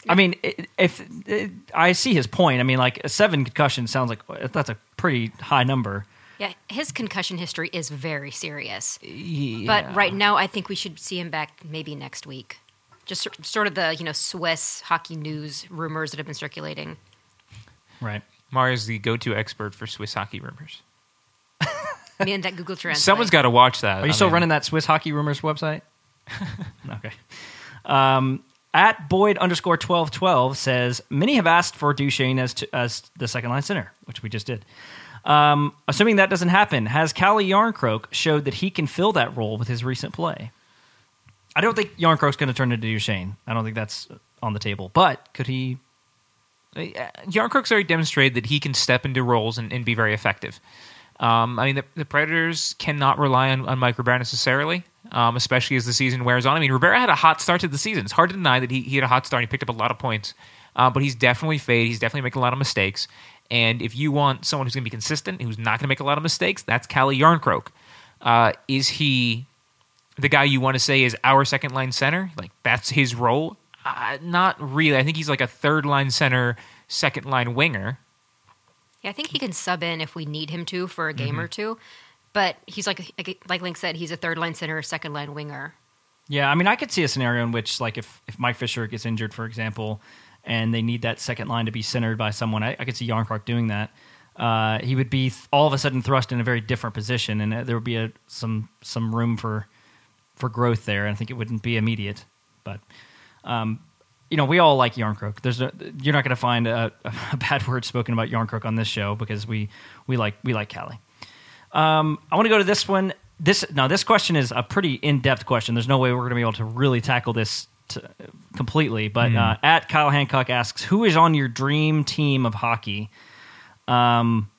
I mean, if, if I see his point. I mean, like seven concussions sounds like that's a pretty high number. Yeah, his concussion history is very serious. Yeah. But right now, I think we should see him back maybe next week. Just sort of the, you know, Swiss hockey news rumors that have been circulating. Right. Mario's the go-to expert for Swiss hockey rumors. Me and that Google Translate. Someone's got to watch that. Are you I still mean, running that Swiss hockey rumors website? Okay. Um, at Boyd underscore twelve twelve says, many have asked for Duchesne as, to, as the second line center, which we just did. Um, assuming that doesn't happen, has Calle Järnkrok showed that he can fill that role with his recent play? I don't think Yarncroke's going to turn into Duchesne. I don't think that's on the table. But could he... Yarncroke's already demonstrated that he can step into roles and, and be very effective. Um, I mean, the, the Predators cannot rely on, on Mike Ribeiro necessarily, um, especially as the season wears on. I mean, Ribeiro had a hot start to the season. It's hard to deny that he, he had a hot start. He picked up a lot of points. Uh, but he's definitely faded. He's definitely making a lot of mistakes. And if you want someone who's going to be consistent, who's not going to make a lot of mistakes, that's Calle Järnkrok. Uh, is he the guy you want to say is our second-line center? Like, that's his role? Uh, not really. I think he's like a third-line center, second-line winger. Yeah, I think he can sub in if we need him to for a game mm-hmm. or two. But he's like, like Link said, he's a third-line center, second-line winger. Yeah, I mean, I could see a scenario in which, like, if, if Mike Fisher gets injured, for example, and they need that second line to be centered by someone. I, I could see Järnkrok doing that. Uh, he would be th- all of a sudden thrust in a very different position, and uh, there would be a, some some room for for growth there. And I think it wouldn't be immediate, but um, you know, we all like Järnkrok. There's no, you're not going to find a, a bad word spoken about Järnkrok on this show because we we like we like Callie. Um, I want to go to this one. This now this question is a pretty in-depth question. There's no way we're going to be able to really tackle this. To, completely, but mm. uh, at Kyle Hancock asks, who is on your dream team of hockey? Um,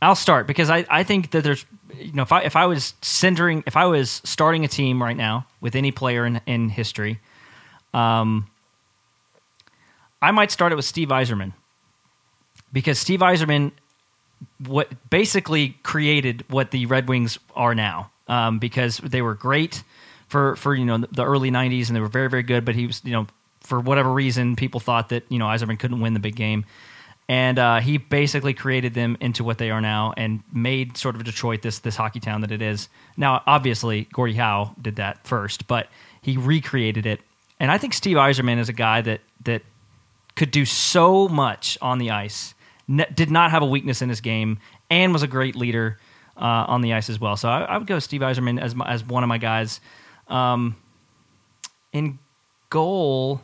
I'll start because I, I think that there's, you know, if I if I was centering, if I was starting a team right now with any player in, in history, um, I might start it with Steve Yzerman because Steve Yzerman what basically created what the Red Wings are now um, because they were great. For, for you know the early nineties, and they were very, very good, but he was, you know, for whatever reason, people thought that, you know, Yzerman couldn't win the big game. And uh, he basically created them into what they are now and made sort of Detroit this this hockey town that it is. Now, obviously, Gordie Howe did that first, but he recreated it. And I think Steve Yzerman is a guy that that could do so much on the ice, ne- did not have a weakness in his game, and was a great leader uh, on the ice as well. So I, I would go Steve Yzerman as my, as one of my guys. Um, in goal,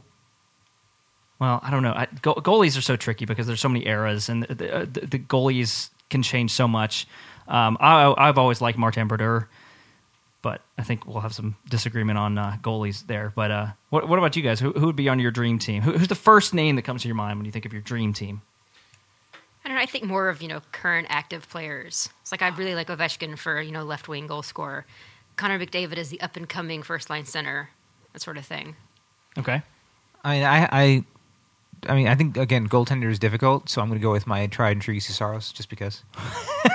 well, I don't know. I, go, goalies are so tricky because there's so many eras, and the, the, the goalies can change so much. Um, I, I've always liked Martin Brodeur, but I think we'll have some disagreement on uh, goalies there. But uh, what, what about you guys? Who, who would be on your dream team? Who, who's the first name that comes to your mind when you think of your dream team? I don't know. I think more of, you know, current active players. It's like I really like Ovechkin for, you know, left wing goal scorer. Connor McDavid is the up-and-coming first-line center, that sort of thing. Okay. I mean, I, I, I mean, I think, again, goaltender is difficult, so I'm going to go with my tried-and-true Juuse Saros, just because.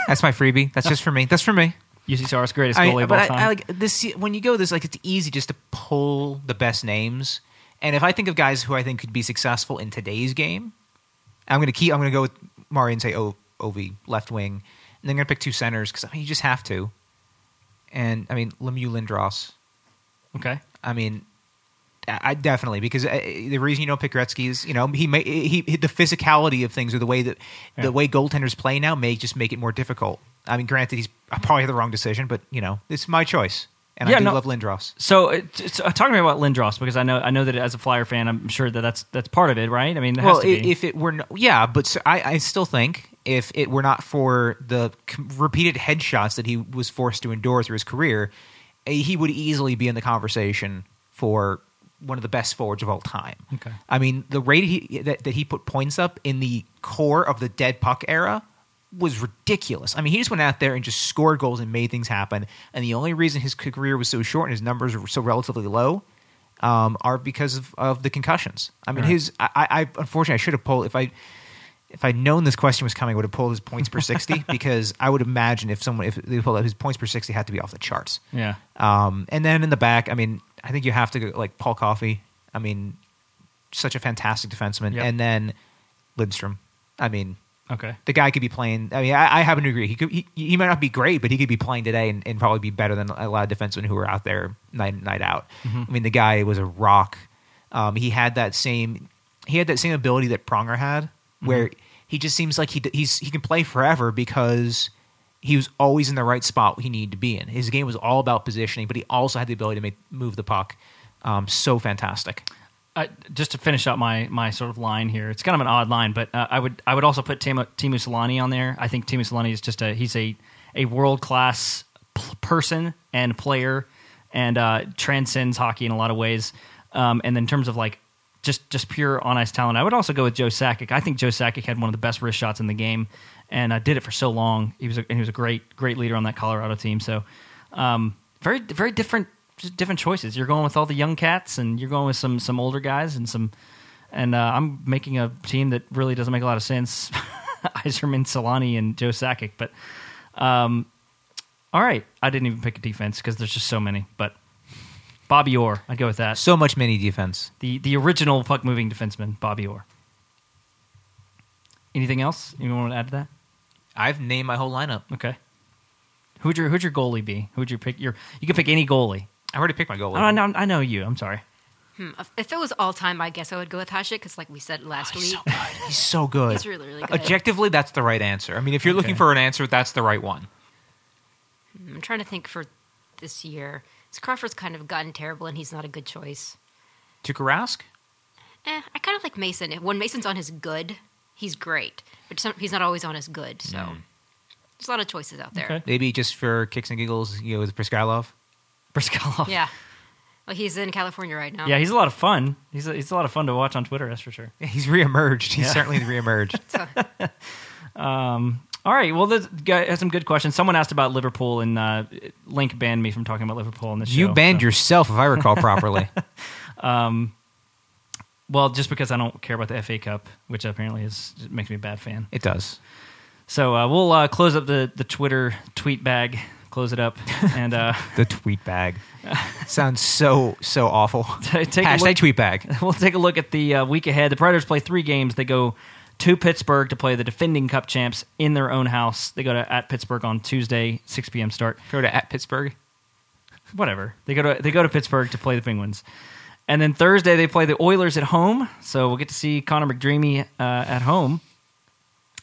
That's my freebie. That's just for me. That's for me. Juuse Saros, greatest goalie I, of all I, time. I, like, this, when you go this, like, it's easy just to pull the best names. And if I think of guys who I think could be successful in today's game, I'm going to keep. I'm going to go with Mario and say oh, Ovi, left wing. And then I'm going to pick two centers, because I mean, you just have to. And, I mean, Lemieux, Lindros. Okay. I mean, I definitely, because I, the reason you don't pick Gretzky is, you know, he may, he, he the physicality of things or the way that yeah. the way goaltenders play now may just make it more difficult. I mean, granted, he's probably had the wrong decision, but, you know, it's my choice. And yeah, I do no, love Lindros. So, uh, so uh, talk to me about Lindros, because I know I know that as a Flyer fan, I'm sure that that's, that's part of it, right? I mean, it has well, to be. If it were, no, yeah, but so I, I still think if it were not for the repeated headshots that he was forced to endure through his career, he would easily be in the conversation for one of the best forwards of all time. Okay, I mean, the rate he, that, that he put points up in the core of the dead puck era was ridiculous. I mean, he just went out there and just scored goals and made things happen. And the only reason his career was so short and his numbers were so relatively low um, are because of, of the concussions. I mean, right. his I, I unfortunately I should have pulled if I if I'd known this question was coming, I would have pulled his points per sixty because I would imagine if someone if they pulled up his points per sixty had to be off the charts. Yeah. Um, and then in the back, I mean, I think you have to go like Paul Coffey. I mean, such a fantastic defenseman, yep. and then Lindstrom. I mean. Okay. The guy could be playing. I mean, I, I happen to agree. He could. He, he might not be great, but he could be playing today and, and probably be better than a lot of defensemen who were out there night night out. Mm-hmm. I mean, the guy was a rock. Um, he had that same. He had that same ability that Pronger had, where mm-hmm. he just seems like he he's he can play forever because he was always in the right spot he needed to be in. His game was all about positioning, but he also had the ability to make move the puck. Um, so fantastic. Uh, just to finish up my, my sort of line here, it's kind of an odd line, but uh, I would I would also put Timu, Timu Solani on there. I think Timu Solani is just a he's a, a world class p- person and player, and uh, transcends hockey in a lot of ways. Um, and in terms of like just just pure on ice talent, I would also go with Joe Sakic. I think Joe Sakic had one of the best wrist shots in the game, and uh, did it for so long. He was a, and he was a great great leader on that Colorado team. So um, very very different. Just different choices. You're going with all the young cats, and you're going with some some older guys, and some. And uh, I'm making a team that really doesn't make a lot of sense: Yzerman, Solani, and Joe Sakic. But, um, all right, I didn't even pick a defense because there's just so many. But Bobby Orr, I'd go with that. So much mini defense. The the original puck moving defenseman, Bobby Orr. Anything else you want to add to that? I've named my whole lineup. Okay. Who'd your who'd your goalie be? Who'd you pick? Your you can pick any goalie. I already picked my goalie. I know, I know you. I'm sorry. Hmm. If it was all time, I guess I would go with Hasek because, like we said last oh, he's week, so good. He's so good. He's really, really good. Objectively, that's the right answer. I mean, if you're okay. looking for an answer, that's the right one. I'm trying to think for this year. Crawford's kind of gotten terrible, and he's not a good choice. Tuukka Rask? Eh, I kind of like Mason. When Mason's on his good, he's great, but some, he's not always on his good. So no. There's a lot of choices out there. Okay. Maybe just for kicks and giggles, you know, with Briskalov. Briskalov. Yeah. Well, he's in California right now. Yeah, he's a lot of fun. He's a, he's a lot of fun to watch on Twitter, that's for sure. He's reemerged. He's yeah. certainly reemerged. so. um, all right. Well, this guy has some good questions. Someone asked about Liverpool, and uh, Link banned me from talking about Liverpool on this show. You banned so. yourself, if I recall properly. um, well, just because I don't care about the F A Cup, which apparently is makes me a bad fan. It does. So uh, we'll uh, close up the, the Twitter tweet bag. Close it up and uh, the tweet bag sounds so so awful. take Hashtag look, tweet bag. We'll take a look at the uh, week ahead. The Predators play three games. They go to Pittsburgh to play the defending Cup champs in their own house. They go to at Pittsburgh on Tuesday, six p.m. start. Go to at Pittsburgh. Whatever. They go to they go to Pittsburgh to play the Penguins, and then Thursday they play the Oilers at home. So we'll get to see Connor McDreamy uh, at home.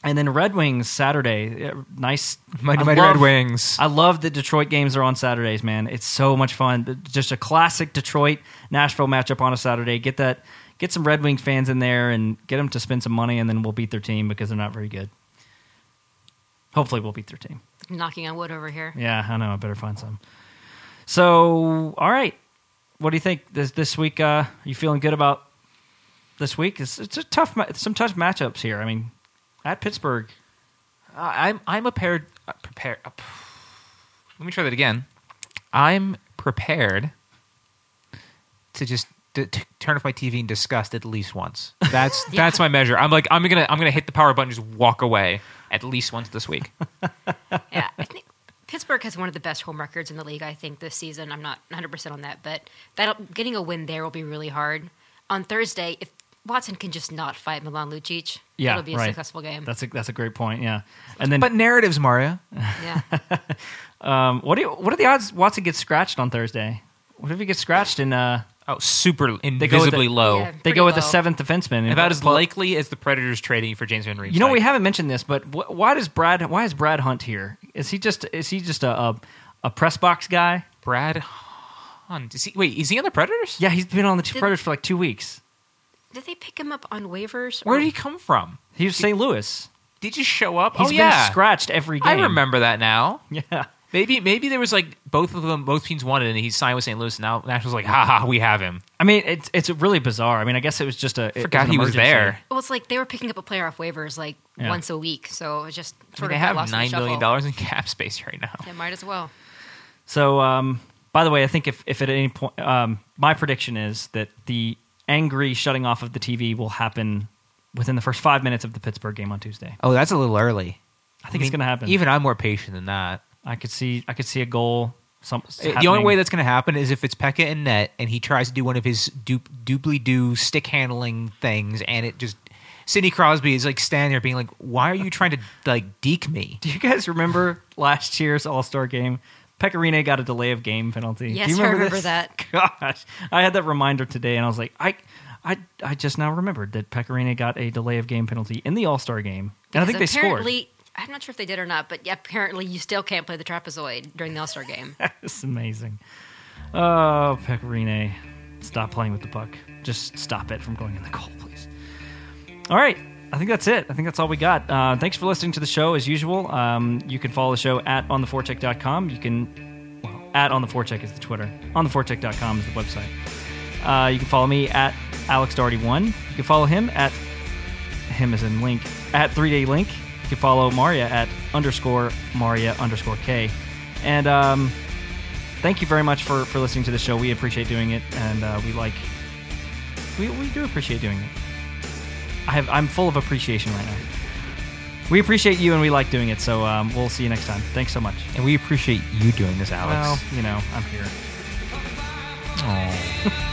And then Red Wings Saturday, nice. Mighty, mighty love, Red Wings. I love that Detroit games are on Saturdays, man. It's so much fun. Just a classic Detroit Nashville matchup on a Saturday. Get that, get some Red Wings fans in there and get them to spend some money, and then we'll beat their team because they're not very good. Hopefully, we'll beat their team. Knocking on wood over here. Yeah, I know. I better find some. So, all right, what do you think this this week? Uh, you feeling good about this week? It's, it's a tough, some tough matchups here. I mean. At Pittsburgh, uh, I'm I'm prepared. Uh, prepared. Uh, let me try that again. I'm prepared to just d- t- turn off my T V and disgust at least once. That's yeah. that's my measure. I'm like I'm gonna I'm gonna hit the power button and just walk away at least once this week. Yeah, I think Pittsburgh has one of the best home records in the league. I think this season. I'm not one hundred percent on that, but that getting a win there will be really hard. On Thursday, if Watson can just not fight Milan Lucic. Yeah, it'll be a right. successful game. That's a that's a great point. Yeah, and then but narratives, Maria. Yeah. um, what do you, what are the odds Watson gets scratched on Thursday? What if he gets scratched in? Uh, oh, super invisibly the, low. Yeah, they go with low. The seventh defenseman. About as Paul, likely as the Predators trading for James Van Riemsdyk. You know, we haven't mentioned this, but wh- why does Brad? Why is Brad Hunt here? Is he just is he just a a, a press box guy? Brad Hunt. Is he, wait, is he on the Predators? Yeah, he's been on the Did, Predators for like two weeks. Did they pick him up on waivers? Or? Where did he come from? He was Saint Louis. Did you show up? He's oh, yeah. been scratched every game. I remember that now. Yeah. Maybe maybe there was like both of them, both teams wanted, and he signed with Saint Louis. And now Nashville's like, ha ha, we have him. I mean, it's it's really bizarre. I mean, I guess it was just a it forgot was he emergency. was there. Well, it's like they were picking up a player off waivers like yeah. once a week, so it just sort I mean, of they have nine million dollars in cap space right now. They might as well. So, um, by the way, I think if if at any point, um, my prediction is that the angry shutting off of the T V will happen within the first five minutes of the Pittsburgh game on Tuesday. Oh, that's a little early. I think I mean, it's going to happen. Even I'm more patient than that. I could see I could see a goal. Some, it, the only way that's going to happen is if it's Pekka in net and he tries to do one of his doobly-doo stick-handling things, and it just... Sidney Crosby is like standing there being like, why are you trying to like deke me? Do you guys remember last year's All-Star game? Pecorine got a delay of game penalty. Yes, do you remember I remember this? that. Gosh, I had that reminder today, and I was like, I... I I just now remembered that Pecorino got a delay of game penalty in the All-Star game. And because I think they scored. I'm not sure if they did or not, but apparently you still can't play the trapezoid during the All-Star game. That's amazing. Oh, Pecorino, stop playing with the puck. Just stop it from going in the goal, please. All right. I think that's it. I think that's all we got. Uh, thanks for listening to the show, as usual. Um, you can follow the show at on the forecheck dot com. You can... Well, at ontheforecheck is the Twitter. on the forecheck dot com is the website. Uh, you can follow me at Alex Darty one. You can follow him at him as in Link at three day link. You can follow Maria at underscore Maria underscore K. And um, thank you very much for, for listening to the show. We appreciate doing it, and uh, we like we we do appreciate doing it. I have I'm full of appreciation right now. We appreciate you, and we like doing it. So um, we'll see you next time. Thanks so much, and we appreciate you doing this, Alex. Well, you know I'm here. Aww.